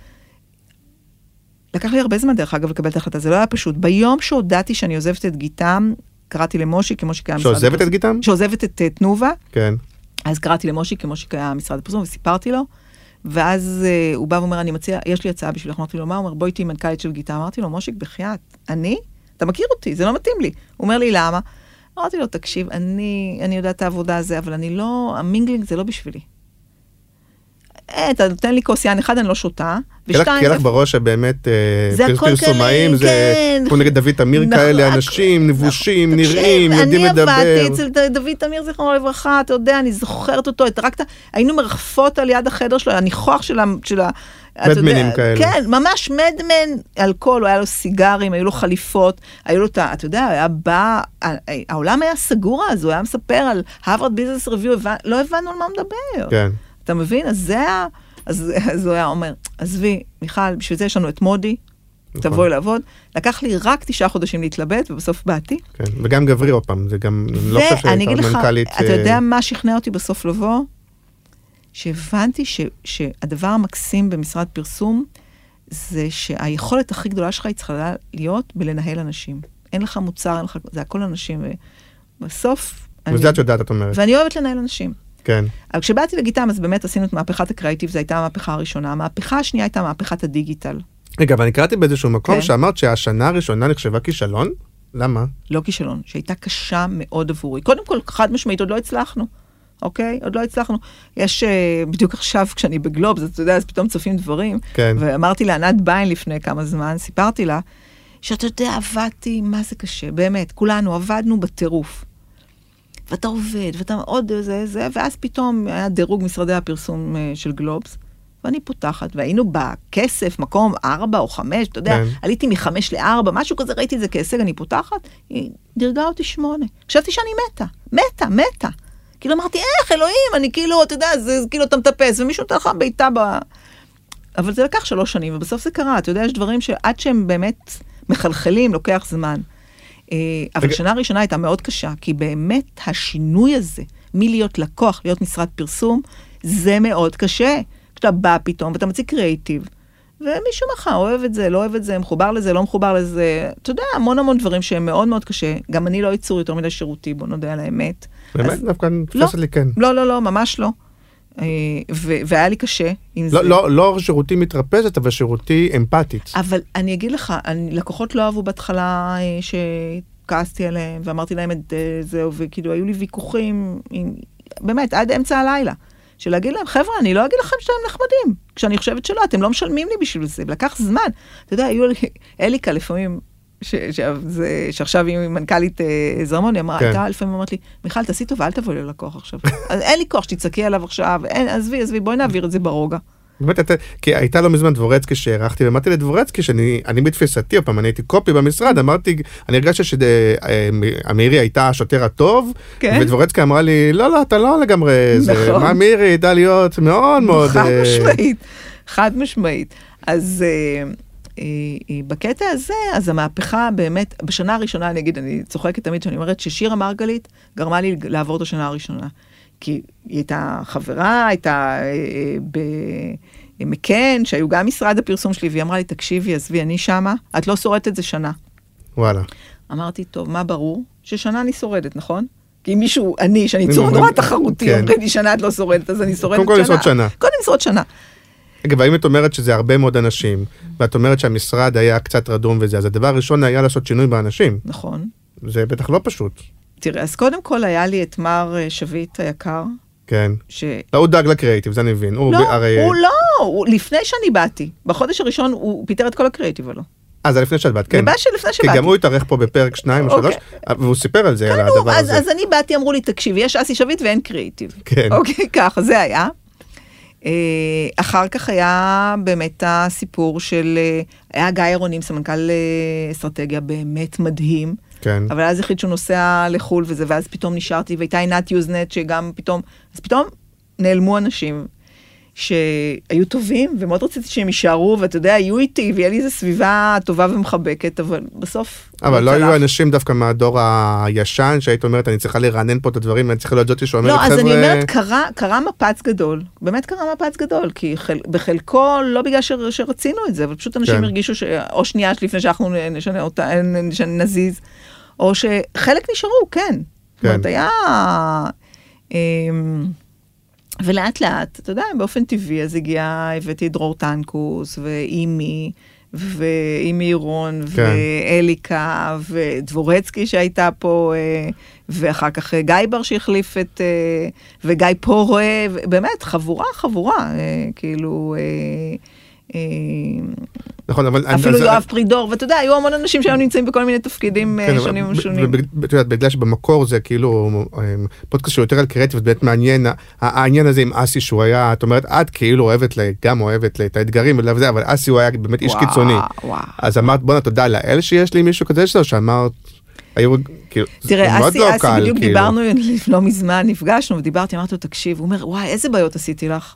לקח לי הרבה זמן דרך אגב לקבל את ההחלטה, זה לא היה פשוט. ביום שהודעתי שאני עוזבת את גיטם, קראתי למושי, כמו שקיים... שעוזבת את גיטם? שעוזבת את תנובה. כן. אז קראתי למושי, כמו שקיים משרד הפרסום, וסיפרתי לו, ואז הוא בא ואומר, אני מציע, יש לי הצעה בשבילך, אמרתי לו, מה? הוא אומר, בואי תהי מנכ"לית של גיטה. אמרתי לו, מושיק, בחייאת, אני? אתה מכיר אותי, זה לא מתאים לי. הוא אומר לי, למה? אמרתי לו, תקשיב, אני יודעת את העבודה הזה, אבל אני לא, המינגלינג זה לא בשבילי. אתה נותן לי כוס יען, אחד, אני לא שותה. קרח בראש שבאמת פרסומאים, כמו נגיד דוד תמיר כאלה, אנשים נבושים, נראים, יודעים לדבר. אני עבדתי אצל דוד תמיר, זכרונו לברכה, אתה יודע, אני זוכרת אותו, היינו מרחפות על יד החדר שלו, הניחוח של מדמנים כאלה. כן, ממש מדמן, אלכוהול, היה לו סיגרים, היו לו חליפות, היו לו, אתה יודע, היה בא, העולם היה סגור אז, הוא היה מספר על Harvard Business Review, לא הבנו על מה מדבר. כן. אתה מבין? אז זה היה, אז הוא היה אומר, עזבי, מיכל, בשביל זה יש לנו את מודי, תבואי לעבוד. לקח לי רק 9 חודשים להתלבט, ובסוף באתי. כן, וגם גברי עוד פעם, זה גם, לא חושב שהייתה מנכלית. אתה יודע מה שכנע אותי בסוף לבוא? שהבנתי שהדבר המקסים במשרד פרסום, זה שהיכולת הכי גדולה שלך היא צריכה להיות בלנהל אנשים. אין לך מוצר, אין לך, זה הכל אנשים, ובסוף... וזה את יודעת, את אומרת. ואני אוהבת לנהל אנשים. כן. אבל כשבאתי לגיטם, אז באמת עשינו את מהפכת הקרייטיב, זו הייתה המהפכה הראשונה. המהפכה השנייה הייתה מהפכת הדיגיטל. רגע, ואני קראתי באיזשהו מקום כן. שאמרת שהשנה הראשונה נחשבה כישלון? למה? לא כישלון, שהייתה קשה מאוד עבורי. קודם כל, חד משמעית, עוד לא הצלחנו. אוקיי? עוד לא הצלחנו. יש, בדיוק עכשיו, כשאני בגלוב, אז אתה יודע, אז פתאום צופים דברים. כן. ואמרתי לה, ענת ביין לפני כמה זמן, סיפרתי לה, שאתה יודע, עבדתי, מה זה קשה, באמת, כולנו עבדנו בטירוף. ואתה עובד, ואתה עוד זה, ואז פתאום היה דירוג משרדי הפרסום של גלובס, ואני פותחת, והיינו בכסף, מקום 4 או 5, אתה יודע, עליתי מ5 ל4, משהו כזה, ראיתי את זה כהישג, אני פותחת, היא דירגה אותי 8. חשבתי שאני מתה. כאילו אמרתי, איך, אלוהים, אני כאילו, אתה יודע, זה כאילו אתה מטפס, ומישהו נתן לך ביתה ב... אבל זה לקח 3 שנים, ובסוף זה קרה, אתה יודע, יש דברים שעד שהם באמת מחלחלים, לוקח זמן. אבל השנה הראשונה הייתה מאוד קשה, כי באמת השינוי הזה, מלהיות לקוח, להיות משרד פרסום, זה מאוד קשה. כשאתה בא פתאום ואתה מציג קריאיטיב, ומישהו מחר אוהב את זה, לא אוהב את זה, מחובר לזה, לא מחובר לזה, אתה יודע, המון דברים שהם מאוד מאוד קשה, גם אני לא ייצור יותר מדי שירותי, בוא נודע על האמת. באמת, דווקא תפסת לי כן. לא, ממש לא. והיה לי קשה. לא שירותי מתרפזת, אבל שירותי אמפתית. אבל אני אגיד לך, לקוחות לא אהבו בהתחלה שכעסתי עליהם, ואמרתי להם את זהו, וכאילו היו לי ויכוחים, באמת, עד אמצע הלילה, שלהגיד להם, חבר'ה, אני לא אגיד לכם שאתם נחמדים, כשאני חושבת שלא, אתם לא משלמים לי בשביל זה, ולקח זמן. אתה יודע, היו אליקה לפעמים, שעכשיו היא מנכ"לית זרמון, היא אמרה, הייתה לפעמים אמרת לי, מיכל, תעשי טובה, אל תבואי ללקוח עכשיו. אין לי כוח שתצעקי עליו עכשיו, עזבי, בואי נעביר את זה ברוגע. באמת, כי הייתה לא מזמן דבורצקי שערכתי, ומאתי לדבורצקי, שאני בתפיסתי, הפעם אני הייתי קופי במשרד, אמרתי, אני הרגשתי שהמאירי הייתה השוטר הטוב, ודבורצקי אמרה לי, לא, אתה לא לגמרי זה, מה מאירי ידע להיות מאוד מאוד... חד משמעית. אז... בקטע הזה, אז המהפכה באמת, בשנה הראשונה, אני אגיד, אני צוחקת תמיד שאני אומרת ששירה מרגלית גרמה לי לעבור את השנה הראשונה. כי היא הייתה חברה, הייתה במקן, שהיו גם משרד הפרסום שלי, והיא אמרה לי, תקשיבי, עזבי, אני שמה, את לא שורדת זה שנה. וואלה. אמרתי, טוב, מה ברור? ששנה אני שורדת, נכון? כי מישהו, אני, שאני צור נורא תחרותי, אומרים לי שנה את לא שורדת, אז אני שורדת שנה. קודם שנה. והאם את אומרת שזה הרבה מאוד אנשים, ואת אומרת שהמשרד היה קצת רדום וזה, אז הדבר הראשון היה לעשות שינוי באנשים. נכון. זה בטח לא פשוט. תראה, אז קודם כל היה לי את מר שביט היקר. כן. לא, הוא דאג לקריאיטיב, זה אני מבין. לא, הוא לא, לפני שאני באתי, בחודש הראשון הוא פיתר את כל הקריאיטיב ולא. אז לפני שאת באת, כן. כי גם הוא התארך פה בפרק 2 או 3, והוא סיפר על זה, על הדבר הזה. אז אני באתי, אמרו לי, תקשיב, יש אסי שביט ואין קריאיטיב. כן. אוקיי, ככה, זה היה. אחר כך היה באמת הסיפור של, היה גיא אירונים, סמנכ"ל אסטרטגיה באמת מדהים, כן. אבל אז החליט שהוא נוסע לחול וזה, ואז פתאום נשארתי, והייתה עינת יוזנט שגם פתאום, אז פתאום נעלמו אנשים שהיו טובים, ומאוד רציתי שהם יישארו, ואתה יודע, היו איתי, ויהיה לי איזו סביבה טובה ומחבקת, אבל בסוף... אבל לא היו אנשים דווקא מהדור הישן, שהיית אומרת, אני צריכה לרענן פה את הדברים, ואני צריכה להיות זאת שאומרת, חבר'ה... לא, אז אני אומרת, קרה מפץ גדול, באמת קרה מפץ גדול, כי בחלקו, לא בגלל שרצינו את זה, אבל פשוט אנשים הרגישו שאו שנייה לפני שאנחנו נשנה אותה, נזיז, או שחלק נשארו, כן. זאת אומרת, היה... ולאט לאט, אתה יודע, באופן טבעי, אז הגיעה, הבאתי דרור טנקוס, ואימי, ואימי רון, כן. ואליקה, ודבורצקי שהייתה פה, ואחר כך גיא בר שהחליף את, וגיא פורא, באמת, חבורה, כאילו... נכון, אבל... אפילו יואב פרידור, ואתה יודע, היו המון אנשים שהיו נמצאים בכל מיני תפקידים שונים ומשונים. אתה יודעת, בגלל שבמקור זה כאילו פודקאסט שהוא יותר על קריאטיביות, באמת מעניין, העניין הזה עם אסי שהוא היה, את אומרת, את כאילו אוהבת, גם אוהבת את האתגרים ולאו זה, אבל אסי הוא היה באמת איש קיצוני. אז אמרת, בוא נה, תודה לאל שיש לי מישהו כזה שלו, שאמרת, היו כאילו, זה מאוד לא קל. תראה, אסי בדיוק דיברנו, לא מזמן נפגשנו ודיברתי, אמרתי לו, תקשיב, הוא אומר, וואי, איזה בעיות עשיתי לך?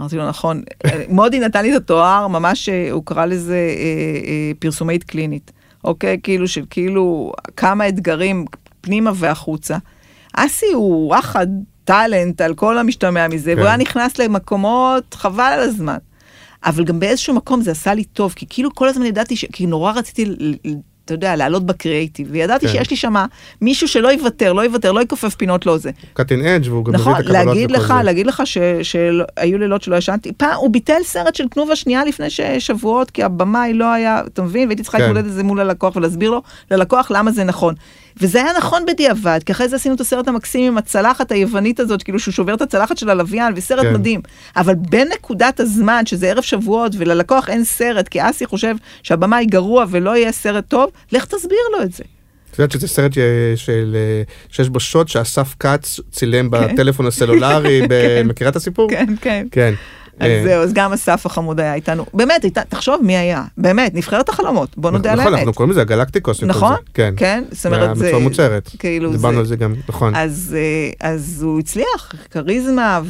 אמרתי לו, נכון, מודי נתן לי את התואר, ממש הוא קרא לזה פרסומית קלינית, אוקיי? כאילו של כאילו כמה אתגרים פנימה והחוצה. אסי הוא רחד טלנט על כל המשתמע מזה, והוא היה נכנס למקומות חבל על הזמן. אבל גם באיזשהו מקום זה עשה לי טוב, כי כאילו כל הזמן ידעתי, כי נורא רציתי, אתה יודע, לעלות בקריאיטיב, וידעתי שיש לי שמה מישהו שלא יוותר, לא יקופף פינות, לא זה. קטין אג' והוא גם מביא את הקבלות. נכון, להגיד לך שהיו לילות שלא ישנתי, הוא ביטל סרט של תנובה שנייה לפני שבועות, כי הבמה היא לא היה, אתה מבין? והייתי צריכה להתמודד את זה מול הלקוח, ולהסביר לו, ללקוח, למה זה נכון. וזה היה נכון בדיעבד, כי אחרי זה עשינו את הסרט המקסים עם הצלחת היוונית הזאת, כאילו שהוא שובר את הצלחת של הלוויין, וסרט מדהים. אבל בנקודת הזמן, שזה ערב שבועות, וללקוח אין סרט, כי אסי חושב שהבמה היא גרוע ולא יהיה סרט טוב, לך תסביר לו את זה. את יודעת שזה סרט שיש בו שוט שאסף קץ צילם בטלפון הסלולרי, מכירה את הסיפור? כן. אז זהו, אז גם אסף החמוד היה איתנו. באמת, תחשוב מי היה. באמת, נבחרת החלומות. בוא נודה על האמת. נכון, אנחנו קוראים לזה הגלקטיקוס. נכון? כן. זאת אומרת, זה... המצווה מוצרת. דיברנו על זה גם, נכון. אז הוא הצליח, כריזמה,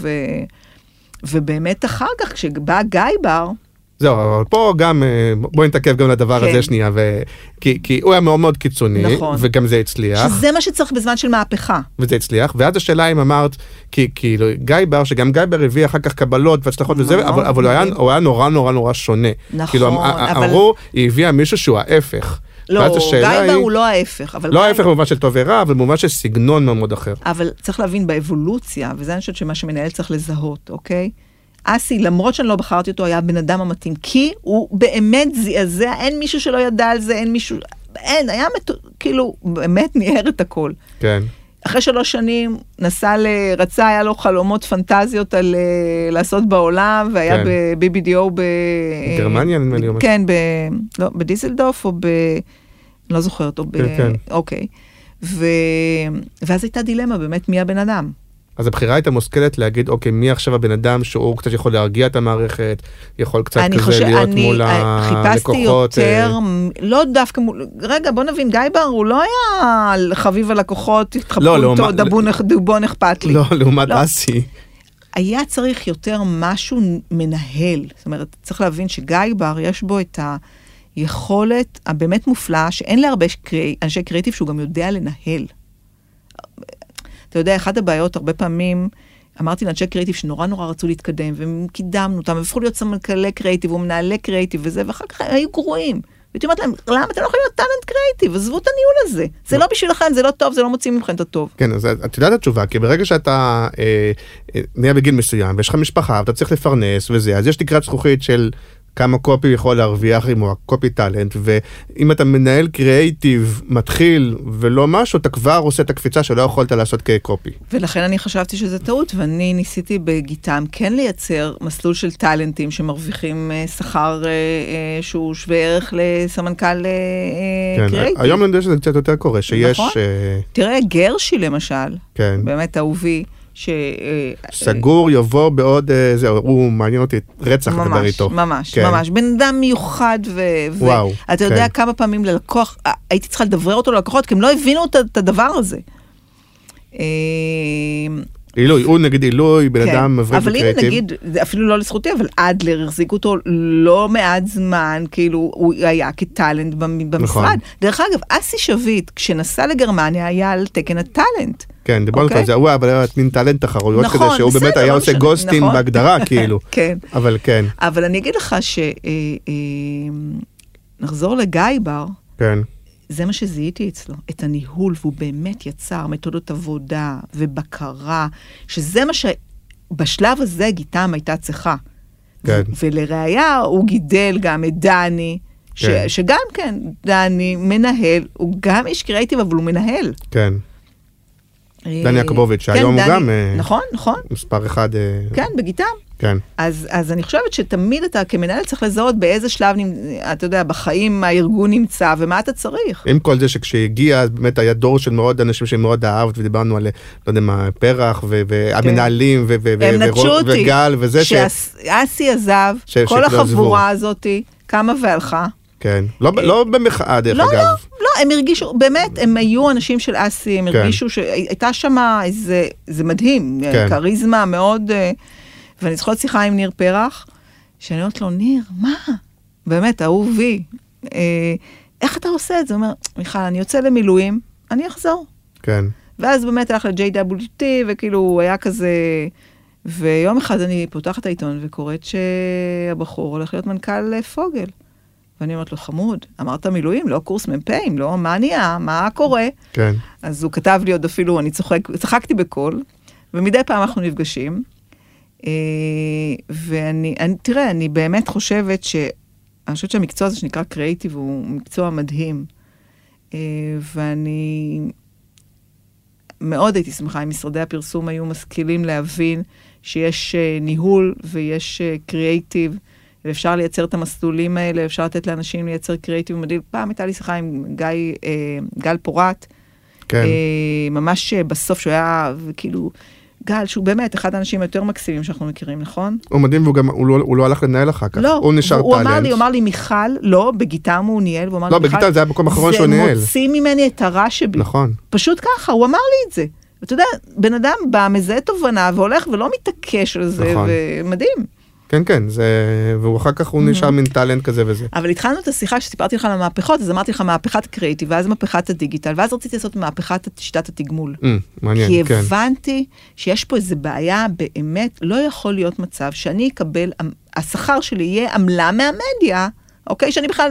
ובאמת אחר כך, כשבא גיא בר... זהו, אבל פה גם, בואי נתעכב גם לדבר הזה שנייה, כי הוא היה מאוד מאוד קיצוני, וגם זה הצליח. שזה מה שצריך בזמן של מהפכה. וזה הצליח, ואז השאלה אם אמרת, כי גיא בר, שגם גיא בר הביא אחר כך קבלות והצלחות וזה, אבל הוא היה נורא שונה. נכון, אבל... אמרו, היא הביאה מישהו שהוא ההפך. לא, גייבה הוא לא ההפך. לא ההפך במובן של טוב ורע, אבל במובן של סגנון מאוד אחר. אבל צריך להבין באבולוציה, וזה אני חושבת שמה שמנהל צריך לזהות, אוקיי? אסי, למרות שאני לא בחרתי אותו, היה בן אדם המתאים, כי הוא באמת זעזע, אין מישהו שלא ידע על זה, אין, היה כאילו, באמת ניהר את הכל. כן. אחרי 3 שנים, רצה, היה לו חלומות פנטזיות על לעשות בעולם, והיה ב-BBDO בגרמניה, אני אומר. כן, בדיסלדוף, או ב... לא זוכרת, או ב... כן. אוקיי. ואז הייתה דילמה, באמת, מי הבן אדם? אז הבחירה הייתה מושכלת להגיד, אוקיי, מי עכשיו הבן אדם שהוא קצת יכול להרגיע את המערכת, יכול קצת כזה להיות מול הלקוחות? חיפשתי יותר, לא דווקא מול... רגע, בוא נבין, גיא בר הוא לא היה חביב הלקוחות, התחברו אותו, דובון אכפת לי. לא, לעומת אסי. היה צריך יותר משהו מנהל. זאת אומרת, צריך להבין שגיא בר יש בו את היכולת הבאמת מופלאה, שאין לה הרבה אנשי קריאיטיב שהוא גם יודע לנהל. אתה יודע, אחת הבעיות, הרבה פעמים, אמרתי לאנשי קריאיטיב שנורא רצו להתקדם, והם קידמנו אותם, והפכו להיות סמנכלי קריאיטיב, ומנהלי קקריאיטיב וזה, ואחר כך היו גרועים. ואתה אומרת להם, למה אתם לא יכולים להיות טלנט קריאיטיב? עזבו את הניהול הזה. זה לא בשבילכם, זה לא טוב, זה לא מוצאים ממכם את הטוב. כן, אז את יודעת התשובה, כי ברגע שאתה נהיה בגיל מסוים, ויש לך משפחה, ואתה צריך לפרנס וזה, אז יש תקרת זכוכית של כמה קופי יכול להרוויח אם הוא הקופי טלנט, ואם אתה מנהל קריאיטיב מתחיל ולא משהו, אתה כבר עושה את הקפיצה שלא יכולת לעשות כקופי. ולכן אני חשבתי שזה טעות, ואני ניסיתי בגיטם כן לייצר מסלול של טלנטים שמרוויחים שכר שהוא שווה ערך לסמנכ"ל קריאיטיב. היום אני יודע שזה קצת יותר קורה, שיש... נכון? תראה, גרשי למשל, באמת אהובי, סגור יבוא בעוד, הוא מעניין אותי, רצח לדבר איתו. ממש, בן אדם מיוחד, ואתה יודע כמה פעמים ללקוח, הייתי צריכה לדברר אותו ללקוחות, כי הם לא הבינו את הדבר הזה. אילוי, הוא נגיד אילוי, בן אדם מבריק בקריאיטיב. אבל אם נגיד, אפילו לא לזכותי, אבל אדלר החזיק אותו לא מעט זמן, כאילו הוא היה כטלנט במשרד. דרך אגב, אסי שביט, כשנסע לגרמניה, היה על תקן הטלנט. כן, דיברנו על זה, הוא היה מין טלנט תחרויות כזה, שהוא באמת היה עושה גוסטים בהגדרה, כאילו. כן. אבל כן. אבל אני אגיד לך שנחזור לגיא בר. כן. זה מה שזיהיתי אצלו, את הניהול, והוא באמת יצר מתודות עבודה ובקרה, שזה מה בשלב הזה גיתם הייתה צריכה. כן. ולראיה הוא גידל גם את דני, כן. שגם כן, דני מנהל, הוא גם איש קריאיטיב, אבל הוא מנהל. כן. דני עקבוביץ', שהיום הוא גם... נכון, נכון. מספר אחד... כן, בגיטר. כן. אז אני חושבת שתמיד אתה כמנהל צריך לזהות באיזה שלב, אתה יודע, בחיים הארגון נמצא, ומה אתה צריך. עם כל זה שכשהגיע, באמת היה דור של מאוד אנשים שהם מאוד אהבת, ודיברנו על, לא יודע מה, פרח, והמנהלים, וגל, וזה ש... שאסי עזב, כל החבורה הזאת, קמה והלכה. כן, לא במחאה דרך אגב. לא, הם הרגישו, באמת, הם היו אנשים של אסי, הם הרגישו שהייתה שמה, זה מדהים, קריזמה מאוד, ואני זוכרת שיחה עם ניר פרח, שאני אומרת לו, ניר, מה? באמת, אהובי, איך אתה עושה את זה? הוא אומר, מיכל, אני יוצא למילואים, אני אחזור. כן. ואז באמת הלך ל-JWT, וכאילו הוא היה כזה, ויום אחד אני פותחת את העיתון וקוראת שהבחור הולך להיות מנכ"ל פוגל. ואני אומרת לו, חמוד, אמרת מילואים, לא קורס מ"פים, לא, מה נהיה, מה קורה? כן. אז הוא כתב לי עוד אפילו, אני צחקתי בקול, ומדי פעם אנחנו נפגשים, ואני, תראה, אני באמת חושבת שהמקצוע הזה שנקרא קריאיטיב הוא מקצוע מדהים, ואני מאוד הייתי שמחה אם משרדי הפרסום היו משכילים להבין שיש ניהול ויש קריאיטיב, ואפשר לייצר את המסלולים האלה, אפשר לתת לאנשים לייצר קריאיטיב ומדהים. פעם הייתה לי שיחה עם גל פורט, כן. ממש בסוף שהוא היה, וכאילו, גל, שהוא באמת אחד האנשים היותר מקסימים שאנחנו מכירים, נכון? הוא מדהים, והוא גם, הוא לא הלך לנהל אחר כך. לא, הוא נשאר טלנט. הוא אמר לי, מיכל, לא, בגיטה הוא ניהל, והוא אמר לא, לי, בגיטה זה היה בקום אחרון שהוא ניהל. זה מוציא ממני את הרע שבי. נכון. פשוט ככה, הוא אמר לי את זה. ואתה יודע, בן אדם בא, מזהה תובנה, והולך ולא מתעקש על זה, נכון. ומדהים. כן, כן, זה... ואחר כך הוא נשאר מין טלנט כזה וזה. אבל התחלנו את השיחה שסיפרתי לך על המהפכות, אז אמרתי לך מהפכת קריאיטיב, ואז מהפכת הדיגיטל, ואז רציתי לעשות מהפכת שיטת התגמול. מעניין, כן. כי הבנתי שיש פה איזו בעיה, באמת לא יכול להיות מצב שאני אקבל, השכר שלי יהיה עמלה מהמדיה, אוקיי? שאני בכלל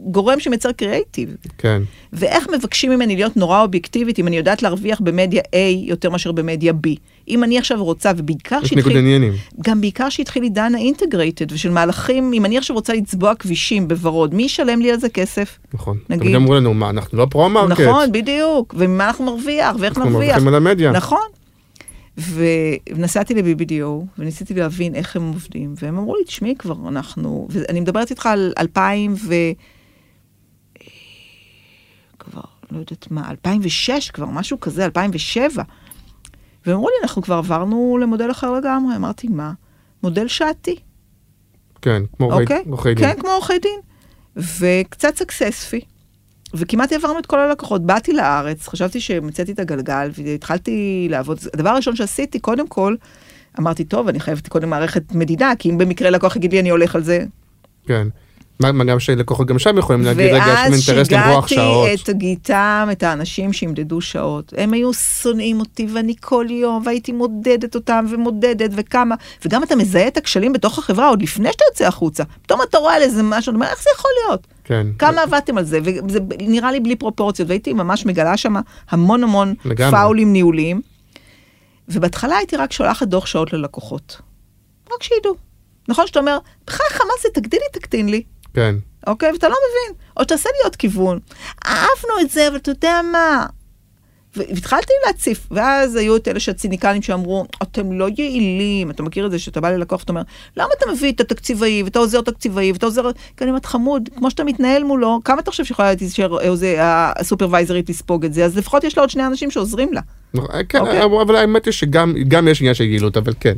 גורם שמייצר קריאיטיב. כן. ואיך מבקשים ממני להיות נורא אובייקטיבית, אם אני יודעת להרוויח במדיה A יותר מאשר במדיה B. אם אני עכשיו רוצה, ובעיקר שהתחיל... גם בעיקר שהתחיל עידן האינטגרייטד, ושל מהלכים, אם אני עכשיו רוצה לצבוע כבישים בוורוד, מי ישלם לי על זה כסף? נכון. תמיד אמרו לנו, מה, אנחנו לא פרו-מרקט. נכון, בדיוק. וממה אנחנו מרוויח, ואיך נרוויח. אנחנו מרוויחים על המדיה. נכון. ונסעתי ל-BBDO, וניסיתי להבין איך הם עובדים, והם אמרו לי, תשמעי כבר, אנחנו... ואני מדברת איתך על 2000 ו... כבר, לא יודעת מה, 2006 כבר, משהו כזה, 2007. והם אמרו לי, אנחנו כבר עברנו למודל אחר לגמרי. אמרתי, מה? מודל שעתי. כן, כמו עורכי דין. כן, כמו עורכי דין. וקצת סקסספי. וכמעט עברנו את כל הלקוחות. באתי לארץ, חשבתי שמצאתי את הגלגל, והתחלתי לעבוד. הדבר הראשון שעשיתי, קודם כל, אמרתי, טוב, אני חייבת קודם מערכת מדידה, כי אם במקרה לקוח יגיד לי, אני הולך על זה. כן. מה גם שלקוחות גם שם יכולים להגיד, רגע, יש אינטרס למרוח שעות. ואז שיגעתי את גיתם, את האנשים שימדדו שעות. הם היו שונאים אותי, ואני כל יום, והייתי מודדת אותם, ומודדת, וכמה. וגם אתה מזהה את הכשלים בתוך החברה, עוד לפני שאתה יוצא החוצה. פתאום אתה רואה על איזה משהו, אומר, איך זה יכול להיות? כן. כמה עבדתם על זה? וזה נראה לי בלי פרופורציות, והייתי ממש מגלה שם המון המון פאולים ניהולים. ובהתחלה הייתי רק שולחת דוח שעות ללקוחות. רק שידעו. נכון שאתה אומר, בחייך, מה זה? תגדיל לי, תקטין לי. כן. אוקיי, ואתה לא מבין. או שתעשה לי עוד כיוון. אהבנו את זה, אבל אתה יודע מה. והתחלתי להציף. ואז היו את אלה שהציניקנים שאמרו, אתם לא יעילים. אתה מכיר את זה שאתה בא ללקוח, אתה אומר, למה אתה מביא את התקציבאי, ואתה עוזר תקציבאי, ואתה עוזר... כאן אם את חמוד, כמו שאתה מתנהל מולו, כמה אתה חושב שיכולה הסופרוויזרית לספוג את זה? אז לפחות יש לה עוד שני אנשים שעוזרים לה. כן, אבל האמת היא שגם יש עניין של יעילות, אבל כן.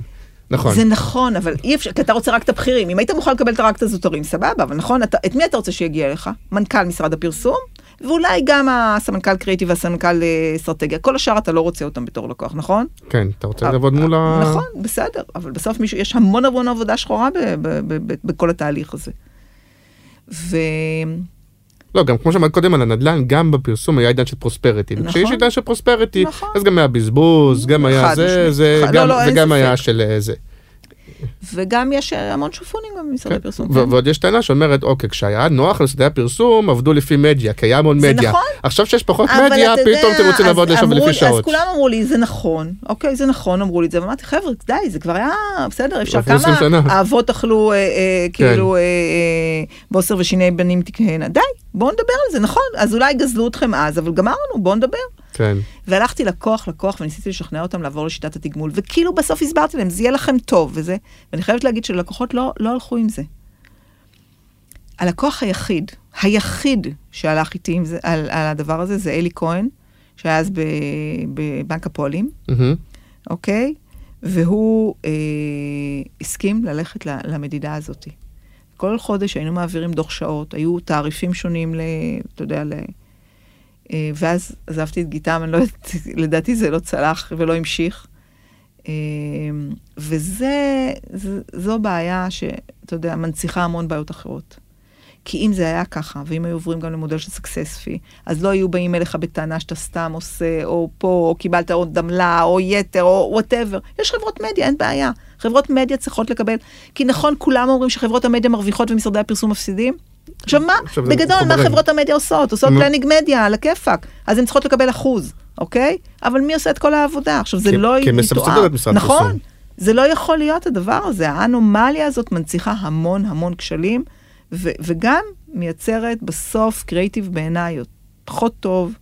נכון. זה נכון, אבל אי אפשר, כי אתה רוצה רק את הבחירים. אם היית מוכן לקבל רק את הזוטרים, סבבה, אבל נכון, את מי אתה רוצה שיגיע לך? מנכ"ל משרד הפרסום, ואולי גם הסמנכ"ל קריאיטיב והסמנכ"ל אסטרטגיה. כל השאר אתה לא רוצה אותם בתור לקוח, נכון? כן, אתה רוצה לעבוד מול ה... נכון, בסדר, אבל בסוף יש המון עבודה שחורה בכל התהליך הזה. לא, גם כמו שאמרת קודם על הנדל"ן, גם בפרסום היה עידן של פרוספריטי. נכון. וכשיש עידן של פרוספריטי, נכון. אז גם היה בזבוז, גם היה זה, זה גם היה של זה. וגם יש המון שופונים גם במשרדי פרסום. ועוד יש טענה שאומרת, אוקיי, כשהיה נוח לשדה הפרסום, עבדו לפי מדיה, כי היה המון מדיה. עכשיו שיש פחות מדיה, פתאום אתם רוצים לעבוד לשם ולפי שעות. אז כולם אמרו לי, זה נכון, אוקיי, זה נכון, אמרו לי את זה, ואמרתי, חבר'ה, די, זה כבר היה בסדר, אפשר כמה אהבות אכלו, כאילו, בוסר ושיני בנים תקהנה, די, בואו נדבר על זה, נכון, אז אולי גזלו אתכם אז, אבל גמרנו, בואו נדבר. כן. והלכתי לקוח, וניסיתי לשכנע אותם לעבור לשיטת התגמול, וכאילו בסוף הסברתי להם, זה יהיה לכם טוב, וזה, ואני חייבת להגיד שללקוחות לא הלכו עם זה. הלקוח היחיד שהלך איתי עם זה, על הדבר הזה, זה אלי כהן, שהיה אז בבנק הפועלים, אוקיי? והוא הסכים ללכת למדידה הזאת. כל חודש היינו מעבירים דוח שעות, היו תעריפים שונים אתה יודע, ואז עזבתי את גיטם, אני לא יודעת, לדעתי זה לא צלח ולא המשיך. וזו בעיה שאתה יודע, מנציחה המון בעיות אחרות. כי אם זה היה ככה, ואם היו עוברים גם למודל של סקסספי, אז לא היו באים אליך בטענה שאתה סתם עושה, או פה, או קיבלת עוד דמלה, או יתר, או וואטאבר. יש חברות מדיה, אין בעיה. חברות מדיה צריכות לקבל, כי נכון, כולם אומרים שחברות המדיה מרוויחות ומשרדי הפרסום מפסידים. עכשיו מה? בגדול, מה חברות המדיה עושות? עושות פלנינג מדיה, על הכיפק. אז הן צריכות לקבל אחוז, אוקיי? אבל מי עושה את כל העבודה? עכשיו, זה לא יתואר. נכון, זה לא יכול להיות הדבר הזה. האנומליה הזאת מנציחה המון, המון כשלים, וגם מייצרת בסוף קריאיטיב בעיניי פחות טוב,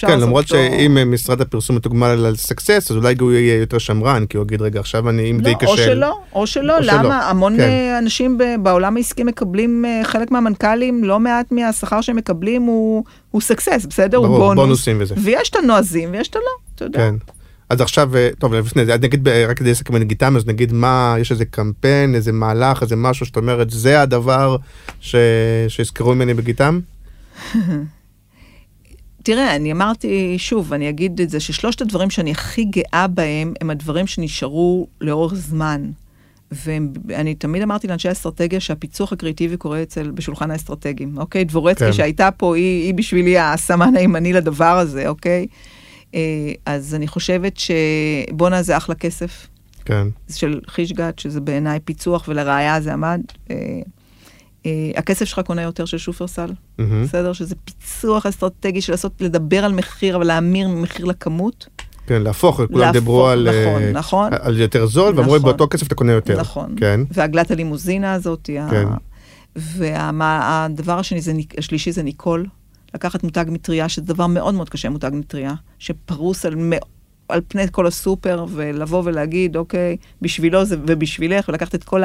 כן, למרות שאם משרד הפרסום מתוגמל על סקסס, אז אולי הוא יהיה יותר שמרן, כי הוא יגיד, רגע, עכשיו אני, אם די קשה... או שלא, למה? המון אנשים בעולם העסקי מקבלים, חלק מהמנכ"לים, לא מעט מהשכר שהם מקבלים, הוא סקסס, בסדר? הוא בונוס. ויש את הנועזים, ויש את הלא, אתה יודע. כן. אז עכשיו, טוב, לפני זה, נגיד, רק כדי לסכם נגידם, אז נגיד מה, יש איזה קמפיין, איזה מהלך, איזה משהו, שאת אומרת, זה הדבר שיזכרו ממני בגידם? תראה, אני אמרתי שוב, אני אגיד את זה, ששלושת הדברים שאני הכי גאה בהם, הם הדברים שנשארו לאורך זמן. ואני תמיד אמרתי לאנשי האסטרטגיה, שהפיצוח הקריאיטיבי קורה בשולחן האסטרטגים, אוקיי? דבורצקי שהייתה פה, היא בשבילי הסמן הימני לדבר הזה, אוקיי? אז אני חושבת שבונה זה אחלה כסף. כן. של חישגת, שזה בעיניי פיצוח, ולראיה זה עמד... הכסף שלך קונה יותר של שופרסל, בסדר? שזה פיצוח אסטרטגי של לעשות, לדבר על מחיר, אבל להמיר מחיר לכמות. כן, להפוך, כולם דיברו על יותר זול, ואמרים באותו כסף אתה קונה יותר. נכון, והגלת הלימוזינה הזאת, והדבר השלישי זה ניקול, לקחת מותג מטריה, שזה דבר מאוד מאוד קשה, מותג מטריה, שפרוס על פני כל הסופר, ולבוא ולהגיד, אוקיי, בשבילו זה, ובשבילך, ולקחת את כל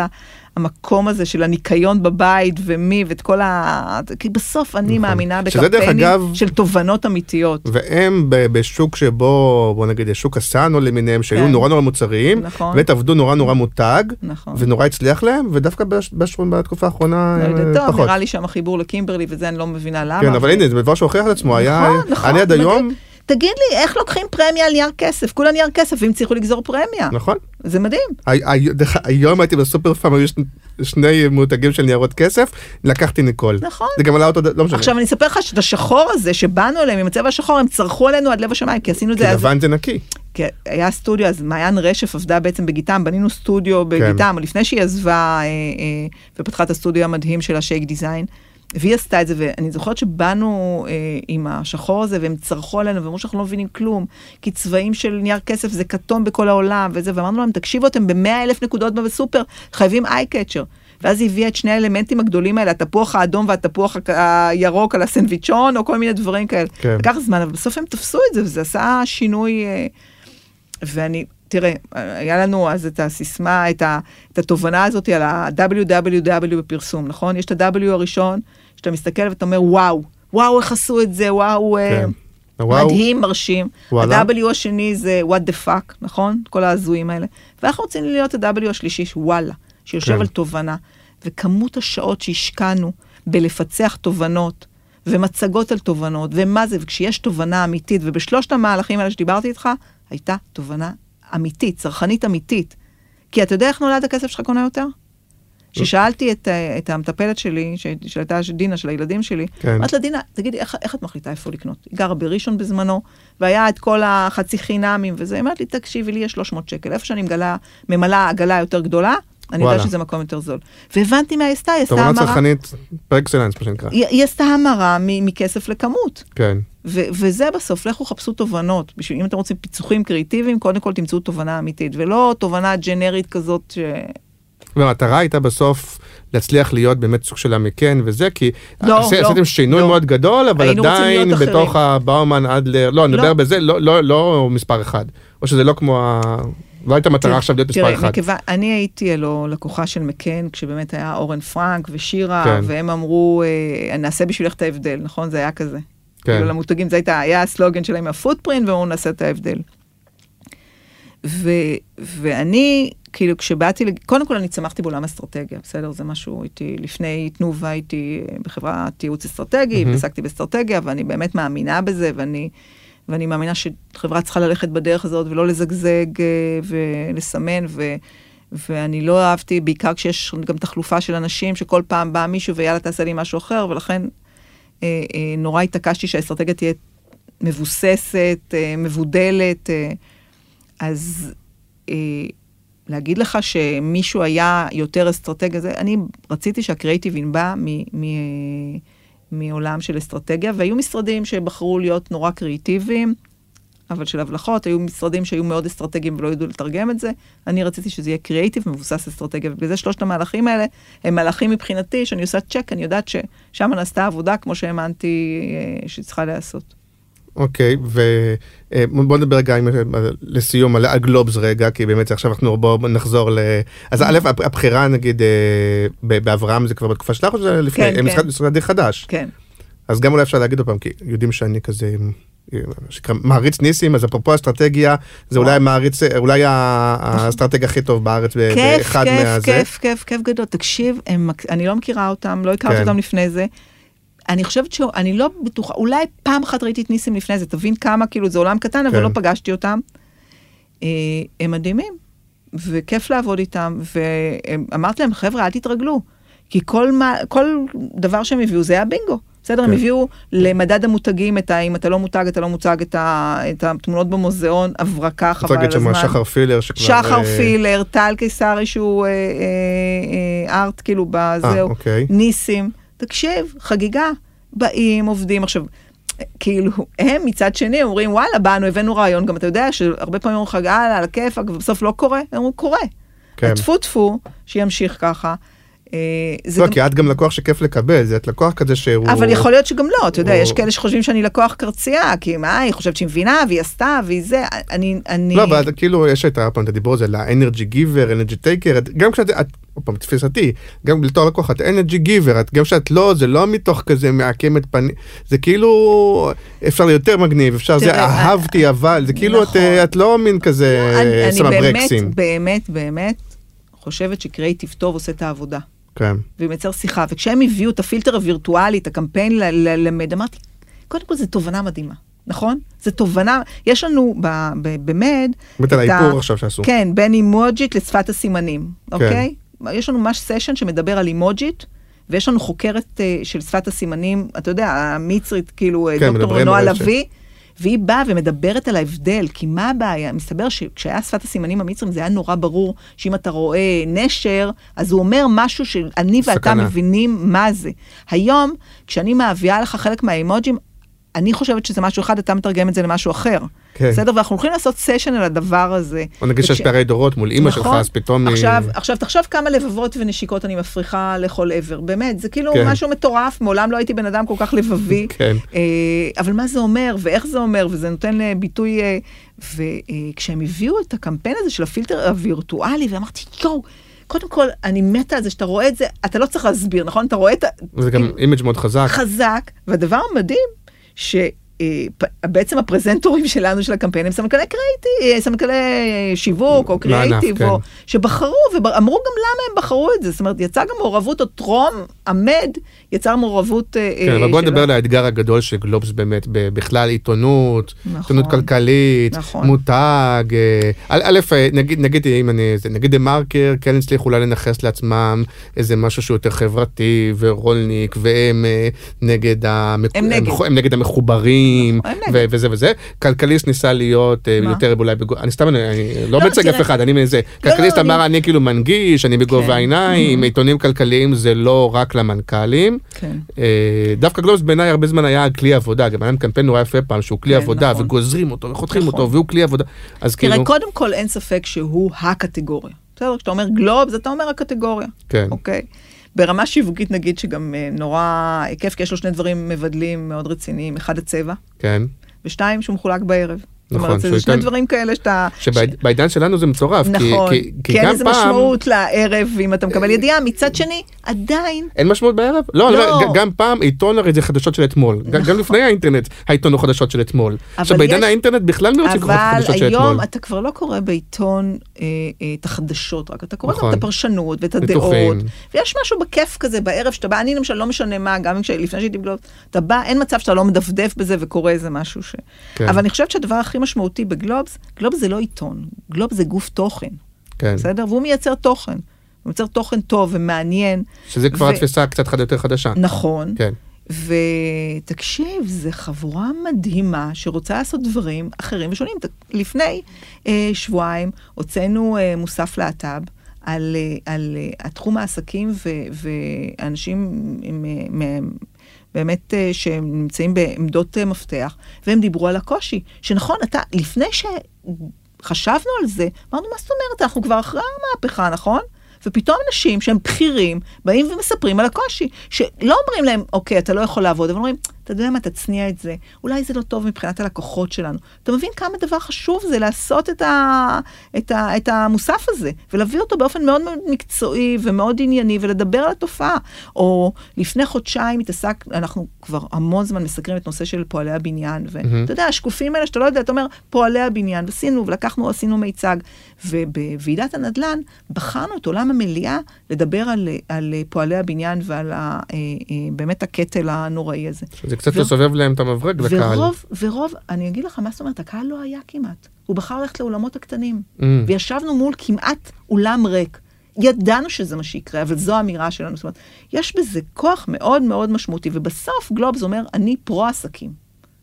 המקום הזה של הניקיון בבית, ומי, ואת כל ה... כי בסוף אני מאמינה בקמפיינים של תובנות אמיתיות. והם בשוק שבו, בוא נגיד, שוק הסאנו למיניהם, שהיו נורא נורא מוצריים, ואת עבדו נורא נורא מותג, ונורא הצליח להם, ודווקא בתקופה האחרונה פחות. נראה לי שם החיבור לקימברלי, וזה אני לא מבינה למה. כן, אבל הנה, זה דבר שהוכיח את עצמו, היה... אני עד היום... תגיד לי, איך לוקחים פרמיה על נייר כסף? כולה נייר כסף, והם צריכו לגזור פרמיה. נכון. זה מדהים. היום הייתי בסופר פעם, היו שני מותגים של ניירות כסף, לקחתי ניקול. נכון. זה גם עלה אותו, לא משנה. עכשיו אני אספר לך שאת השחור הזה, שבאנו אליהם עם הצבע השחור, הם צרכו עלינו עד לב השמיים, כי עשינו את זה. כי לבן זה נקי. כי היה סטודיו, אז מעיין רשף עבדה בעצם בגיטם, בנינו סטודיו בגיטם, לפני שהיא עזבה ופתחה את הסטודיו המדהים שלה, שייק דיזיין. והיא עשתה את זה, ואני זוכרת שבאנו עם השחור הזה, והם צרכו עלינו, ואמרו שאנחנו לא מבינים כלום, כי צבעים של נייר כסף זה כתום בכל העולם, וזה, ואמרנו להם, תקשיבו, אתם ב100,000 נקודות בסופר, חייבים איי-קאצ'ר. ואז היא הביאה את שני האלמנטים הגדולים האלה, התפוח האדום והתפוח הירוק על הסנדוויצ'ון, או כל מיני דברים כאלה. כן. לקח זמן, אבל בסוף הם תפסו את זה, וזה עשה שינוי, ואני... תראה, היה לנו אז את הסיסמה, את התובנה הזאת על ה-WWW בפרסום, נכון? יש את ה-W הראשון, שאתה מסתכל ואתה אומר, וואו, וואו, איך עשו את זה, וואו, מדהים, מרשים. ה-W השני זה what the fuck, נכון? כל ההזויים האלה. ואנחנו רוצים להיות ה-W השלישי, שוואלה, שיושב על תובנה, וכמות השעות שהשקענו בלפצח תובנות, ומצגות על תובנות, ומה זה, וכשיש תובנה אמיתית, ובשלושת המהלכים האלה שדיברתי איתך, הייתה תובנה אמיתית, צרכנית אמיתית. כי אתה יודע איך נולד הכסף שלך קונה יותר? ששאלתי את המטפלת שלי, שהייתה דינה של הילדים שלי, אמרתי לה, דינה, תגידי, איך את מחליטה איפה לקנות? היא גרה בראשון בזמנו, והיה את כל החצי חינמים וזה, אמרתי לי, תקשיבי, לי יש 300 שקל, איפה שאני ממלאה עגלה יותר גדולה, אני יודע שזה מקום יותר זול. והבנתי מה היא עשתה, היא עשתה המרה. תמונה צרכנית פר אקסלנס, מה שנקרא. היא עשתה המרה מכסף לכמות. כן. וזה בסוף, לכו חפשו תובנות. אם אתם רוצים פיצוחים קריאיטיביים, קודם כל תמצאו תובנה אמיתית, ולא תובנה ג'נרית כזאת ש... והמטרה הייתה בסוף להצליח להיות באמת סוג של המקן וזה, כי עשיתם שינוי מאוד גדול, אבל עדיין בתוך הבאומן אדלר, לא, נדבר בזה, לא מספר אחד. או שזה לא כמו... לא הייתה מטרה עכשיו להיות מספר אחד. תראה, אני הייתי אלו לקוחה של מקן, כשבאמת היה אורן פרנק ושירה, והם אמרו, נעשה בשבילך את ההבדל, נכון? זה היה כזה. למותגים, זה היה הסלוגן שלהם, הפוטפרינט, והוא נעשה את ההבדל. ואני, כאילו, כשבאתי, קודם כל אני צמחתי בעולם אסטרטגיה, בסדר? זה משהו, הייתי, לפני תנובה הייתי בחברה תיעוץ אסטרטגי, ועסקתי באסטרטגיה, ואני באמת מאמינה בזה, ואני מאמינה שחברה צריכה ללכת בדרך הזאת, ולא לזגזג ולסמן, ואני לא אהבתי, בעיקר כשיש גם תחלופה של אנשים, שכל פעם בא מישהו ויאללה תעשה לי משהו אחר, ולכן נורא התעקשתי שהאסטרטגיה תהיה מבוססת, מבודלת. אז להגיד לך שמישהו היה יותר אסטרטגיה, אני רציתי שהקריאיטיבים בא מעולם של אסטרטגיה, והיו משרדים שבחרו להיות נורא קריאיטיביים, אבל של הבלחות, היו משרדים שהיו מאוד אסטרטגיים ולא ידעו לתרגם את זה, אני רציתי שזה יהיה קריאיטיב, מבוסס אסטרטגיה, ובזה שלושת המהלכים האלה, הם מהלכים מבחינתי, שאני עושה צ'ק, אני יודעת ששם נעשתה עבודה, כמו שהאמנתי שצריכה לעשות. אוקיי, ובוא נדבר רגע לסיום על גלובס רגע, כי באמת עכשיו אנחנו בואו נחזור ל... אז א', הבחירה נגיד באברהם זה כבר בתקופה שלך או זה לפני? כן, כן. משרדי חדש. כן. אז גם אולי אפשר להגיד עוד פעם, כי יודעים שאני כזה... מעריץ ניסים, אז אפרופו אסטרטגיה, זה אולי מעריץ, אולי האסטרטגיה הכי טוב בארץ באחד מהזה. כיף גדול. תקשיב, אני לא מכירה אותם, לא הכרתי אותם לפני זה. אני חושבת שאני לא בטוחה, אולי פעם אחת ראיתי את ניסים לפני זה, תבין כמה, כאילו זה עולם קטן, אבל לא פגשתי אותם. הם מדהימים, וכיף לעבוד איתם, ואמרתי להם, חבר'ה, אל תתרגלו, כי כל דבר שהם הביאו זה היה בינגו. בסדר, הם הביאו למדד המותגים, אם אתה לא מותג, אתה לא מותג, את התמונות במוזיאון, הברקה, חבל על הזמן. שחר פילר, טל קיסרי, שהוא ארט, כאילו, בזהו, ניסים. תקשיב, חגיגה, באים, עובדים, עכשיו, כאילו, הם מצד שני אומרים, וואלה, באנו, הבאנו רעיון, גם אתה יודע שהרבה פעמים אומרים חגל, על הכיפק, ובסוף לא קורה, הם אומרים, קורה. הטפו טפו, שימשיך ככה. לא, כי את גם לקוח שכיף לקבל, זה את לקוח כזה שהוא... אבל יכול להיות שגם לא, אתה יודע, יש כאלה שחושבים שאני לקוח קרצייה, כי מה, היא חושבת שהיא מבינה, והיא עשתה, והיא זה, אני... לא, אבל כאילו, יש את הדיבור הזה, לאנרג'י גיבר, אנרג'י טייקר, גם כשאת... פעם תפיסתי, גם לתור לקוח, את אנרג'י גיבר, גם שאת לא, זה לא מתוך כזה מעקמת פנים, זה כאילו אפשר יותר מגניב, אפשר זה אהבתי, אבל, זה כאילו את לא מין כזה סמברקסים. באמת חושבת שקריאיטיב טוב עושה את העבודה. כן. ומצר שיחה, וכשהם הביאו את הפילטר הווירטואלי, את הקמפיין ללמד, אמרתי, קודם כל זה תובנה מדהימה, נכון? זה תובנה, יש לנו במד... באמת על האיפור עכשיו שעשו. כן, בין אימוג'ית לשפת הסימנים, אוקיי? יש לנו ממש סשן שמדבר על אימוג'ית, ויש לנו חוקרת של שפת הסימנים, אתה יודע, המצרית, כאילו, דוקטור נועה לוי, והיא באה ומדברת על ההבדל, כי מה הבעיה? מסתבר שכשהיה שפת הסימנים המצרים, זה היה נורא ברור שאם אתה רואה נשר, אז הוא אומר משהו שאני ואתה מבינים מה זה. היום, כשאני מעבירה לך חלק מהאימוג'ים, אני חושבת שזה משהו אחד, אתה מתרגם את זה למשהו אחר. בסדר? ואנחנו הולכים לעשות סשן על הדבר הזה. אני נגיד שיש פערי דורות מול אימא שלך, אז פתאום... עכשיו, תחשוב כמה לבבות ונשיקות אני מפריחה לכל עבר. באמת, זה כאילו משהו מטורף, מעולם לא הייתי בן אדם כל כך לבבי. אבל מה זה אומר, ואיך זה אומר, וזה נותן ביטוי... וכשהם הביאו את הקמפיין הזה של הפילטר הווירטואלי, ואמרתי, יואו, קודם כל, אני מתה על זה, שאתה רואה את זה, אתה לא צריך להסביר, נכון? אתה רואה את... זה גם אימג' מאוד חזק. חזק, והדבר המדהים, בעצם הפרזנטורים שלנו של הקמפיין הם סמנכלי שיווק או קריאיטיב, שבחרו ואמרו גם למה הם בחרו את זה. זאת אומרת, יצא גם מעורבות, או טרום עמד יצר מעורבות. כן, אבל בוא נדבר על האתגר הגדול של גלובס באמת, בכלל עיתונות, עיתונות כלכלית, מותג. א', נגיד מרקר, כן הצליחו אולי לנחש לעצמם איזה משהו שהוא יותר חברתי ורולניק, והם נגד המחוברים, וזה וזה. כלכליסט ניסה להיות יותר אולי, אני סתם לא מצג אף אחד, אני מזה. כלכליסט אמר אני כאילו מנגיש, אני בגובה העיניים, עיתונים כלכליים זה לא רק למנכ"לים. דווקא גלובס בעיניי הרבה זמן היה כלי עבודה, גם היה קמפיין נורא יפה פעם שהוא כלי עבודה, וגוזרים אותו וחותכים אותו, והוא כלי עבודה. תראה, קודם כל אין ספק שהוא הקטגוריה. כשאתה אומר גלובס, אתה אומר הקטגוריה. אוקיי. ברמה שיווקית נגיד שגם נורא כיף, כי יש לו שני דברים מבדלים מאוד רציניים, אחד הצבע, כן. ושתיים שהוא מחולק בערב. נכון. זאת אומרת, זה שני דברים כאלה שאתה... שבעידן שלנו זה מצורף. נכון. כי אין איזה משמעות לערב, אם אתה מקבל ידיעה, מצד שני, עדיין... אין משמעות בערב? לא, גם פעם עיתון הרי זה חדשות של אתמול. גם לפני האינטרנט, העיתון הוא חדשות של אתמול. עכשיו, בעידן האינטרנט בכלל מי רוצה לקרוא חדשות של אתמול. אבל היום אתה כבר לא קורא בעיתון את החדשות, רק אתה קורא את הפרשנות ואת הדעות. ויש משהו בכיף כזה בערב שאתה בא, אני למשל לא משנה מה, גם לפני שהייתי בגלובס, אתה בא, אין מצב שאתה לא מדפדף בזה וקורא איזה משהו ש... אבל אני חושבת שהדבר הכי משמעותי בגלובס, גלובס זה לא עיתון, גלובס זה גוף תוכן. כן. בסדר? והוא מייצר תוכן. הוא מייצר תוכן טוב ומעניין. שזה כבר התפיסה קצת יותר חדשה. נכון. כן. ותקשיב, זה חבורה מדהימה שרוצה לעשות דברים אחרים ושונים. לפני שבועיים הוצאנו מוסף להט"ב על התחום העסקים ואנשים מהם באמת שהם נמצאים בעמדות מפתח, והם דיברו על הקושי, שנכון, אתה, לפני שחשבנו על זה, אמרנו, מה זאת אומרת, אנחנו כבר אחרי המהפכה, נכון? ופתאום אנשים שהם בכירים, באים ומספרים על הקושי, שלא אומרים להם, אוקיי, אתה לא יכול לעבוד, אבל אומרים, אתה יודע מה, תצניע את זה, אולי זה לא טוב מבחינת הלקוחות שלנו. אתה מבין כמה דבר חשוב זה לעשות את המוסף הזה, ולהביא אותו באופן מאוד מאוד מקצועי ומאוד ענייני, ולדבר על התופעה. או לפני חודשיים אנחנו כבר המון זמן מסקרים את נושא של פועלי הבניין, ואתה יודע, השקופים האלה שאתה לא יודע, אתה אומר, פועלי הבניין, ועשינו מיצג, ובוועידת הנדל"ן בחרנו את עולם המליאה לדבר על פועלי הבניין ועל באמת הקטל הנוראי הזה. זה קצת לסובב להם את המברג לקהל. ורוב, אני אגיד לך מה זאת אומרת, הקהל לא היה כמעט. הוא בחר ללכת לאולמות הקטנים. וישבנו מול כמעט אולם ריק. ידענו שזה מה שיקרה, אבל זו האמירה שלנו. זאת אומרת, יש בזה כוח מאוד מאוד משמעותי, ובסוף גלובס אומר, אני פרו-עסקים.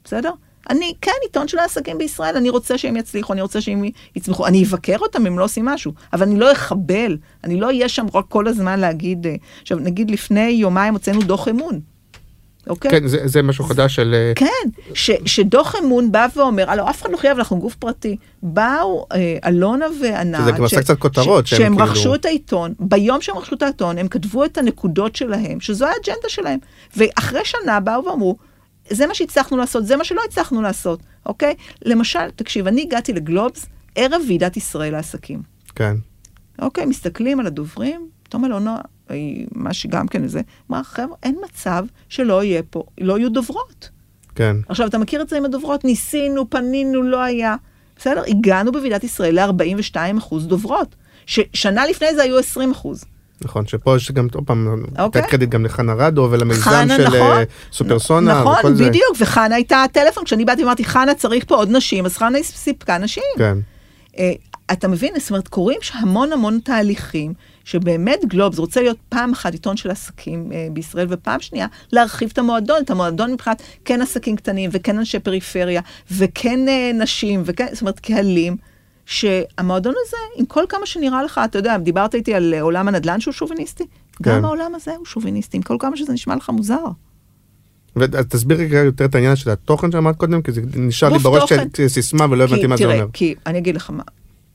בסדר? אני, כן, עיתון של העסקים בישראל, אני רוצה שהם יצליחו, אני רוצה שהם יצמחו, אני אבקר אותם אם לא עושים משהו, אבל אני לא אחבל, אני לא אהיה שם רק כל הזמן להגיד, עכשיו, נגיד לפני יומיים הוצאנו דוח אמון. אוקיי? כן, זה משהו חדש של... כן, שדוח אמון בא ואומר, הלא, אף אחד לא חייב, אנחנו גוף פרטי. באו אלונה וענת... שזה כבר עשה קצת כותרות. שהם רכשו את העיתון, ביום שהם רכשו את העיתון, הם כתבו את הנקודות שלהם, שזו האג'נדה שלהם. ואחרי שנה באו ואמרו, זה מה שהצלחנו לעשות, זה מה שלא הצלחנו לעשות, אוקיי? למשל, תקשיב, אני הגעתי לגלובס, ערב ועידת ישראל לעסקים. כן. אוקיי, מסתכלים על הדוברים, תום אלונה, מה שגם כן זה, מה אחר, אין מצב שלא יהיה פה, לא יהיו דוברות. כן. עכשיו, אתה מכיר את זה עם הדוברות? ניסינו, פנינו, לא היה. בסדר? הגענו בוועידת ישראל ל-42% דוברות, ששנה לפני זה היו 20%. נכון, שפה יש גם, עוד פעם, תת קרדיט גם לחנה רדו ולמיזם של סופרסונה. נכון, בדיוק, וחנה הייתה הטלפון, כשאני באתי ואמרתי, חנה צריך פה עוד נשים, אז חנה סיפקה נשים. כן. אתה מבין, זאת אומרת, קוראים שהמון המון תהליכים, שבאמת גלובס רוצה להיות פעם אחת עיתון של עסקים בישראל, ופעם שנייה להרחיב את המועדון מבחינת כן עסקים קטנים, וכן אנשי פריפריה, וכן נשים, וכן, זאת אומרת, קהלים, שהמועדון הזה, עם כל כמה שנראה לך, אתה יודע, דיברת איתי על עולם הנדל"ן שהוא שוביניסטי, גם העולם הזה הוא שוביניסטי, עם כל כמה שזה נשמע לך מוזר. ותסביר רגע יותר את העניין של התוכן שאמרת קודם, כי זה נשאר לי בראש סיסמה ולא הבנתי מה זה אומר. כי אני אגיד לך מה,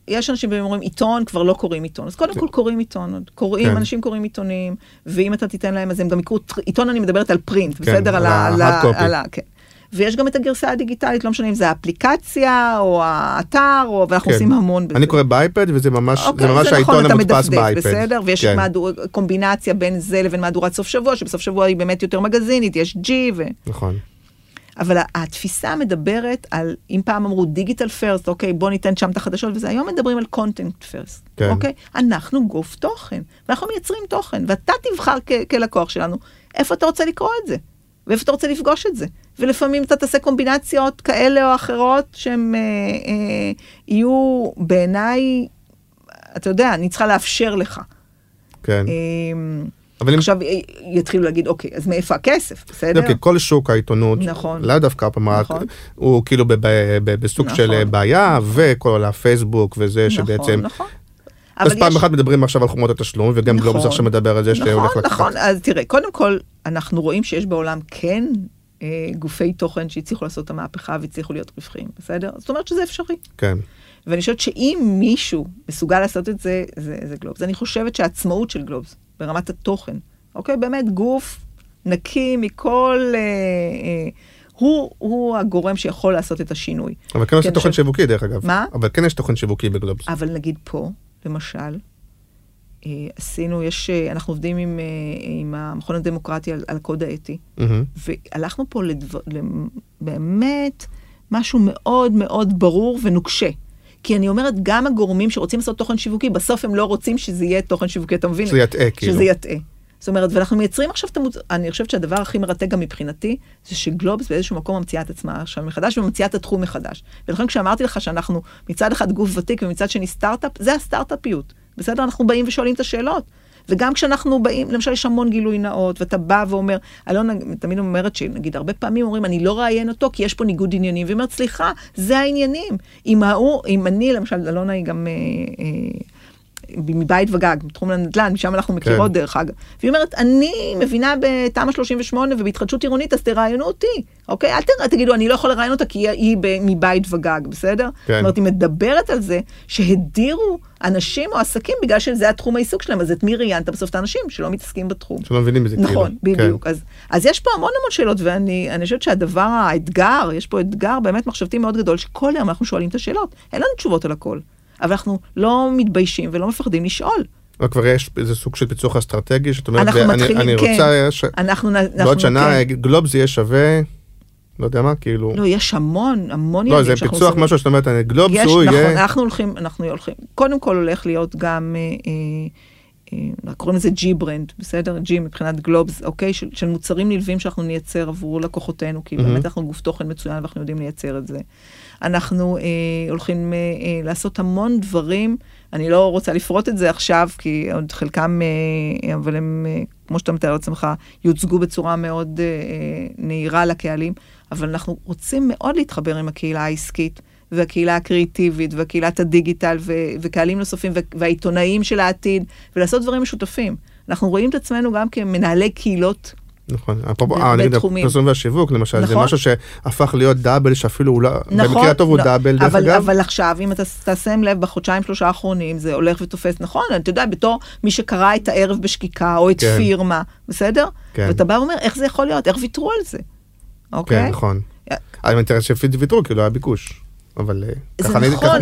יש אנשים שאומרים עיתון, כבר לא קוראים עיתון, אז קודם כל קוראים עיתון, אנשים קוראים עיתונים, ואם אתה תיתן להם, אז הם גם יקראו, עיתון אני מדברת על פרינט, בסדר, על ה... ויש גם את הגרסה הדיגיטלית, לא משנה אם זה האפליקציה, או האתר, ואנחנו עושים המון בזה. אני קורא באייפד, וזה ממש העיתון המודפס באייפד. בסדר, ויש קומבינציה בין זה לבין מהדורת סוף שבוע, שבסוף שבוע היא באמת יותר מגזינית, יש ג'י ו... נכון. אבל התפיסה מדברת על, אם פעם אמרו digital first, אוקיי, בוא ניתן שם את החדשות, וזה היום מדברים על content first, כן. אוקיי? אנחנו גוף תוכן, ואנחנו מייצרים תוכן, ואתה תבחר כלקוח שלנו, איפה אתה רוצה לקרוא את זה? ואיפה אתה רוצה לפגוש את זה? ולפעמים אתה תעשה קומבינציות כאלה או אחרות, שהן יהיו בעיניי, אתה יודע, אני צריכה לאפשר לך. כן. אבל עכשיו יתחילו להגיד, אוקיי, אז מאיפה הכסף? בסדר? כי כל שוק העיתונות, לא דווקא פעם, הוא כאילו בסוג של בעיה, וכל הפייסבוק וזה שבעצם... אז פעם אחת מדברים עכשיו על חומות התשלום, וגם גלובס עכשיו מדבר על זה שהולך לקחת. נכון, אז תראה, קודם כל, אנחנו רואים שיש בעולם כן גופי תוכן שהצליחו לעשות את המהפכה והצליחו להיות רווחיים, בסדר? זאת אומרת שזה אפשרי. כן. ואני חושבת שאם מישהו מסוגל לעשות את זה, זה גלובס. אני חושבת שהעצמאות של גלובס, ברמת התוכן, אוקיי? באמת גוף נקי מכל... הוא הגורם שיכול לעשות את השינוי. אבל כן יש תוכן שיווקי, דרך אגב. מה? אבל כן יש תוכן שיווקי בגלובס. אבל נגיד פה, למשל, עשינו, אנחנו עובדים עם המכון הדמוקרטי על הקוד האתי, והלכנו פה באמת משהו מאוד מאוד ברור ונוקשה. כי אני אומרת, גם הגורמים שרוצים לעשות תוכן שיווקי, בסוף הם לא רוצים שזה יהיה תוכן שיווקי, אתה מבין? שזה יתאה, כאילו. שזה יתאה. זאת אומרת, ואנחנו מייצרים עכשיו, אני חושבת שהדבר הכי מרתק גם מבחינתי, זה שגלובס באיזשהו מקום המציאה את עצמה עכשיו מחדש, וממציאה את התחום מחדש. ולכן כשאמרתי לך שאנחנו מצד אחד גוף ותיק, ומצד שני סטארט-אפ, זה הסטארט-אפיות. בסדר, אנחנו באים ושואלים את השאלות. וגם כשאנחנו באים, למשל יש המון גילוי נאות, ואתה בא ואומר, אלון תמיד אומרת שנגיד, הרבה פעמים אומרים, אני לא ראיין אותו, כי יש פה ניגוד עניינים, והיא אומרת, סליחה, זה העניינים. אם אני, למשל, אלונה היא גם מבית וגג, בתחום לנדל"ן, משם אנחנו מכירות דרך אגב. והיא אומרת, אני מבינה בתמ"א 38 ובהתחדשות עירונית, אז תראיינו אותי, אוקיי? אל תגידו, אני לא יכול לראיין אותה, כי היא מבית וגג, בסדר? זאת אומרת, היא מדברת על זה שהדירו אנשים או עסקים, בגלל שזה התחום העיסוק שלהם, אז את מי ראיינת בסוף את האנשים שלא מתעסקים בתחום. שלא מבינים בזה כאילו. נכון, בדיוק. אז יש פה המון המון שאלות, ואני חושבת שהדבר, האתגר, יש פה אתגר באמת מחשבתי מאוד גדול, שכל יום אנחנו שואלים את השאלות. אין לנו תשובות על הכל. אבל אנחנו לא מתביישים ולא מפחדים לשאול. אבל כבר יש איזה סוג של פיצוח אסטרטגי, שאת אומרת, אני רוצה, בעוד שנה, גלובס יהיה שווה, לא יודע מה, כאילו... לא, יש המון, המון ידים שאנחנו... לא, זה פיצוח משהו, שאת אומרת, גלובס הוא יהיה... אנחנו הולכים, קודם כל הולך להיות גם, קוראים לזה G-Brand, בסדר? G מבחינת גלובס, אוקיי? של מוצרים נלווים שאנחנו נייצר עבור לקוחותינו, כי באמת אנחנו גוף תוכן מצוין ואנחנו יודעים לייצר את זה. אנחנו הולכים לעשות המון דברים, אני לא רוצה לפרוט את זה עכשיו, כי עוד חלקם, אבל הם, כמו שאתה מתאר לעצמך, יוצגו בצורה מאוד נהירה לקהלים, אבל אנחנו רוצים מאוד להתחבר עם הקהילה העסקית, והקהילה הקריאיטיבית, והקהילת הדיגיטל, וקהלים נוספים, והעיתונאים של העתיד, ולעשות דברים משותפים. אנחנו רואים את עצמנו גם כמנהלי קהילות, נכון, נגיד הפרסום והשיווק, למשל, זה משהו שהפך להיות דאבל, שאפילו אולי, במקרה הטוב הוא דאבל, דרך אגב. אבל עכשיו, אם אתה תשים לב, בחודשיים, שלושה האחרונים, זה הולך ותופס, נכון, אתה יודע, בתור מי שקרא את הערב בשקיקה, או את פירמה, בסדר? ואתה בא ואומר, איך זה יכול להיות? איך ויתרו על זה? אוקיי? כן, נכון. אני מתאר שוויתרו, כי לא היה ביקוש. אבל ככה אני נכון,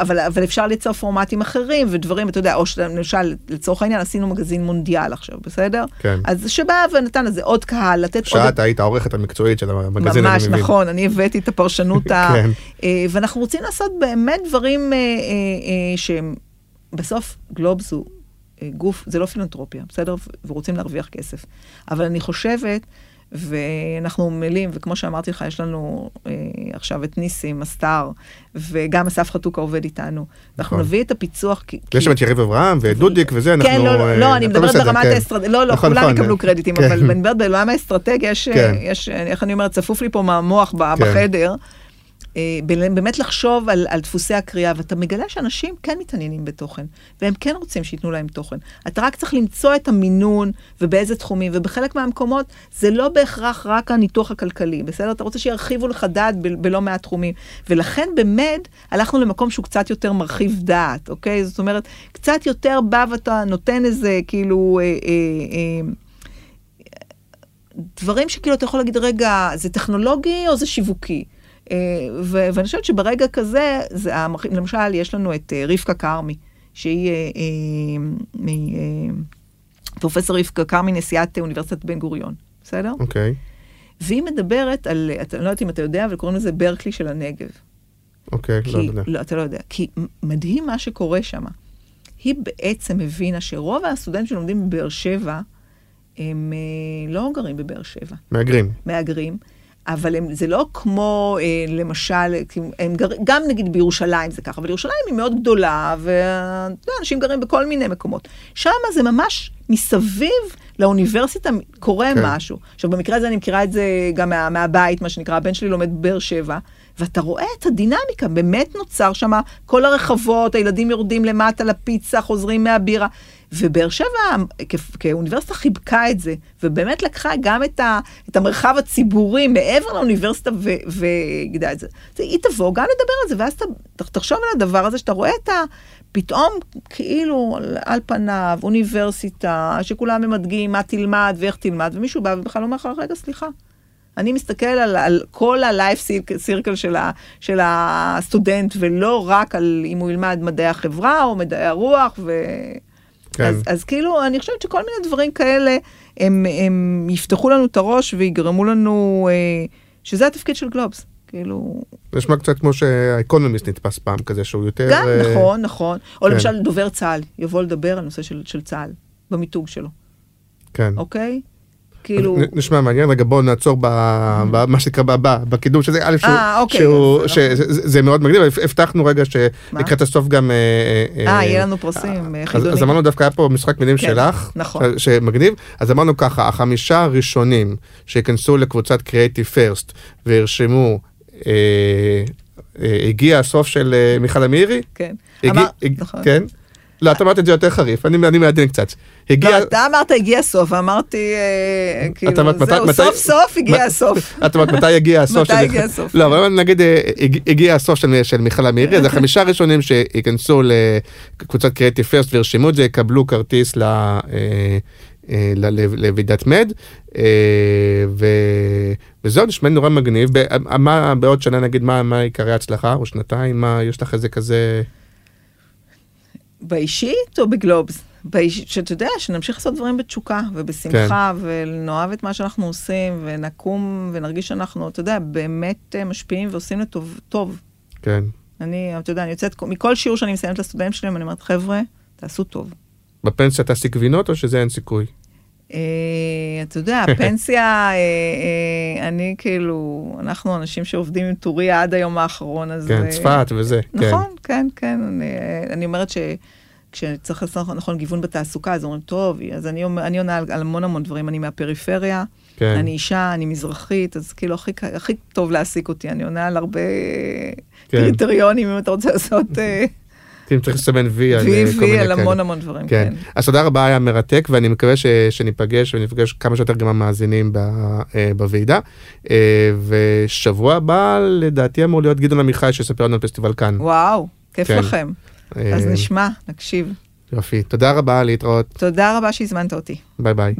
אבל אפשר ליצור פורמטים אחרים ודברים, אתה יודע, או למשל, לצורך העניין, עשינו מגזין מונדיאל עכשיו, בסדר? כן. אז שבא ונתן לזה עוד קהל, לתת עוד... שאת היית העורכת המקצועית של המגזין. ממש, נכון, אני הבאתי את הפרשנות ה... ואנחנו רוצים לעשות באמת דברים שהם... בסוף, גלובס הוא גוף, זה לא פילנתרופיה, בסדר? ורוצים להרוויח כסף. אבל אני חושבת... ואנחנו עומלים, וכמו שאמרתי לך, יש לנו עכשיו את ניסים, הסטאר, וגם אסף חתוק העובד איתנו. אנחנו נביא את הפיצוח... יש שם את יריב אברהם ודודיק וזה, אנחנו... כן, לא, אני מדברת ברמת האסטרטגיה, לא, כולם יקבלו קרדיטים, אבל אני מדברת ברמת האסטרטגיה, יש, איך אני אומרת, צפוף לי פה מהמוח בחדר, באמת לחשוב על דפוסי הקריאה, ואתה מגלה שאנשים כן מתעניינים בתוכן, והם כן רוצים שיתנו להם תוכן. אתה רק צריך למצוא את המינון, ובאיזה תחומים, ובחלק מהמקומות, זה לא בהכרח רק הניתוח הכלכלי, בסדר? אתה רוצה שירחיבו לך דעת בלא מעט תחומים, ולכן באמת הלכנו למקום שהוא קצת יותר מרחיב דעת, אוקיי? זאת אומרת, קצת יותר בא ואתה נותן איזה, כאילו... דברים שכאילו אתה יכול להגיד, רגע, זה טכנולוגי או זה שיווקי? ואני חושבת שברגע כזה, למשל, יש לנו את רבקה קרמי, שהיא פרופסור רבקה קרמי, נשיאת אוניברסיטת בן גוריון, בסדר? אוקיי. והיא מדברת על, אני לא יודעת אם אתה יודע, אבל קוראים לזה ברקלי של הנגב. אוקיי, לא יודע. לא, אתה לא יודע. כי מדהים מה שקורה שם. היא בעצם הבינה שרוב הסטודנטים שלומדים בבאר שבע, הם לא גרים בבאר שבע. מהגרים. מהגרים. אבל זה לא כמו, למשל, גם נגיד בירושלים זה ככה, אבל ירושלים היא מאוד גדולה, ואנשים גרים בכל מיני מקומות. שם זה ממש מסביב לאוניברסיטה קורה משהו. עכשיו, במקרה הזה אני מכירה את זה גם מהבית, מה שנקרא, הבן שלי לומד בבאר שבע, ואתה רואה את הדינמיקה, באמת נוצר שם כל הרחבות, הילדים יורדים למטה לפיצה, חוזרים מהבירה, ובאר שבע, כאוניברסיטה חיבקה את זה, ובאמת לקחה גם את המרחב הציבורי מעבר לאוניברסיטה וגדעה את זה. היא תבוא גם לדבר על זה, ואז תחשוב על הדבר הזה, שאתה רואה את פתאום כאילו על פניו, אוניברסיטה, שכולם ממדגים מה תלמד ואיך תלמד, ומישהו בא ובכלל אומר לך, רגע, סליחה. אני מסתכל על כל הלייף סירקל של הסטודנט, ולא רק על אם הוא ילמד מדעי החברה או מדעי הרוח, אז כאילו, אני חושבת שכל מיני דברים כאלה, הם יפתחו לנו את הראש ויגרמו לנו, שזה התפקיד של גלובס, כאילו... זה נשמע קצת כמו שהאקונומיסט נתפס פעם כזה, שהוא יותר... גם, נכון, נכון. או למשל, דובר צה"ל, יבוא לדבר על נושא של צה"ל, במיתוג שלו. כן. אוקיי? נשמע מעניין, רגע בואו נעצור במה שנקרא בקידום שזה, א' שזה מאוד מגניב, הבטחנו רגע שלקראת הסוף גם... יהיה לנו פרסים חידונים. אז אמרנו דווקא היה פה משחק מילים שלך, שמגניב, אז אמרנו ככה, 5 הראשונים שיכנסו לקבוצת Creative First והרשמו, הגיע הסוף של מיכל אמירי? כן. כן? לא, אתה אמרת את זה יותר חריף, אני מעדין קצת. לא, אתה אמרת הגיע הסוף, אמרתי, כאילו, זהו, סוף סוף הגיע הסוף. אתה אמרת מתי הגיע הסוף? מתי הגיע הסוף? לא, אבל נגיד, הגיע הסוף של מיכל אמירי, אז 5 הראשונים שיכנסו לקבוצת Creative First והרשימו את זה, יקבלו כרטיס לוועידת מד, וזהו, נשמע נורא מגניב. בעוד שנה נגיד, מה עיקרי הצלחה, או שנתיים, מה יש לך איזה כזה... באישית או בגלובס? שאתה יודע, שנמשיך לעשות דברים בתשוקה ובשמחה, ונאהב את מה שאנחנו עושים, ונקום ונרגיש שאנחנו, אתה יודע, באמת משפיעים ועושים לטוב. כן. אתה יודע, אני יוצאת, מכל שיעור שאני מסיימת לסטודנטים שלהם, אני אומרת, חבר'ה, תעשו טוב. בפנסיה תעשי גבינות או שזה אין סיכוי? אתה יודע, הפנסיה, אני כאילו, אנחנו אנשים שעובדים עם טוריה עד היום האחרון, אז... כן, צפת וזה. נכון, כן, כן. אני אומרת שכשצריך לעשות נכון גיוון בתעסוקה, אז אומרים, טוב, אז אני עונה על המון המון דברים, אני מהפריפריה, אני אישה, אני מזרחית, אז כאילו הכי טוב להעסיק אותי, אני עונה על הרבה קריטריונים, אם אתה רוצה לעשות... אם צריך לסמן וי על המון המון דברים. אז תודה רבה, היה מרתק, ואני מקווה שניפגש ונפגש כמה שיותר גם המאזינים בוועידה. ושבוע הבא, לדעתי, אמור להיות גדעון עמיחי שיספר לנו על פסטיבל כאן. וואו, כיף לכם. אז נשמע, נקשיב. יופי, תודה רבה, להתראות. תודה רבה שהזמנת אותי. ביי ביי.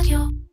ביי.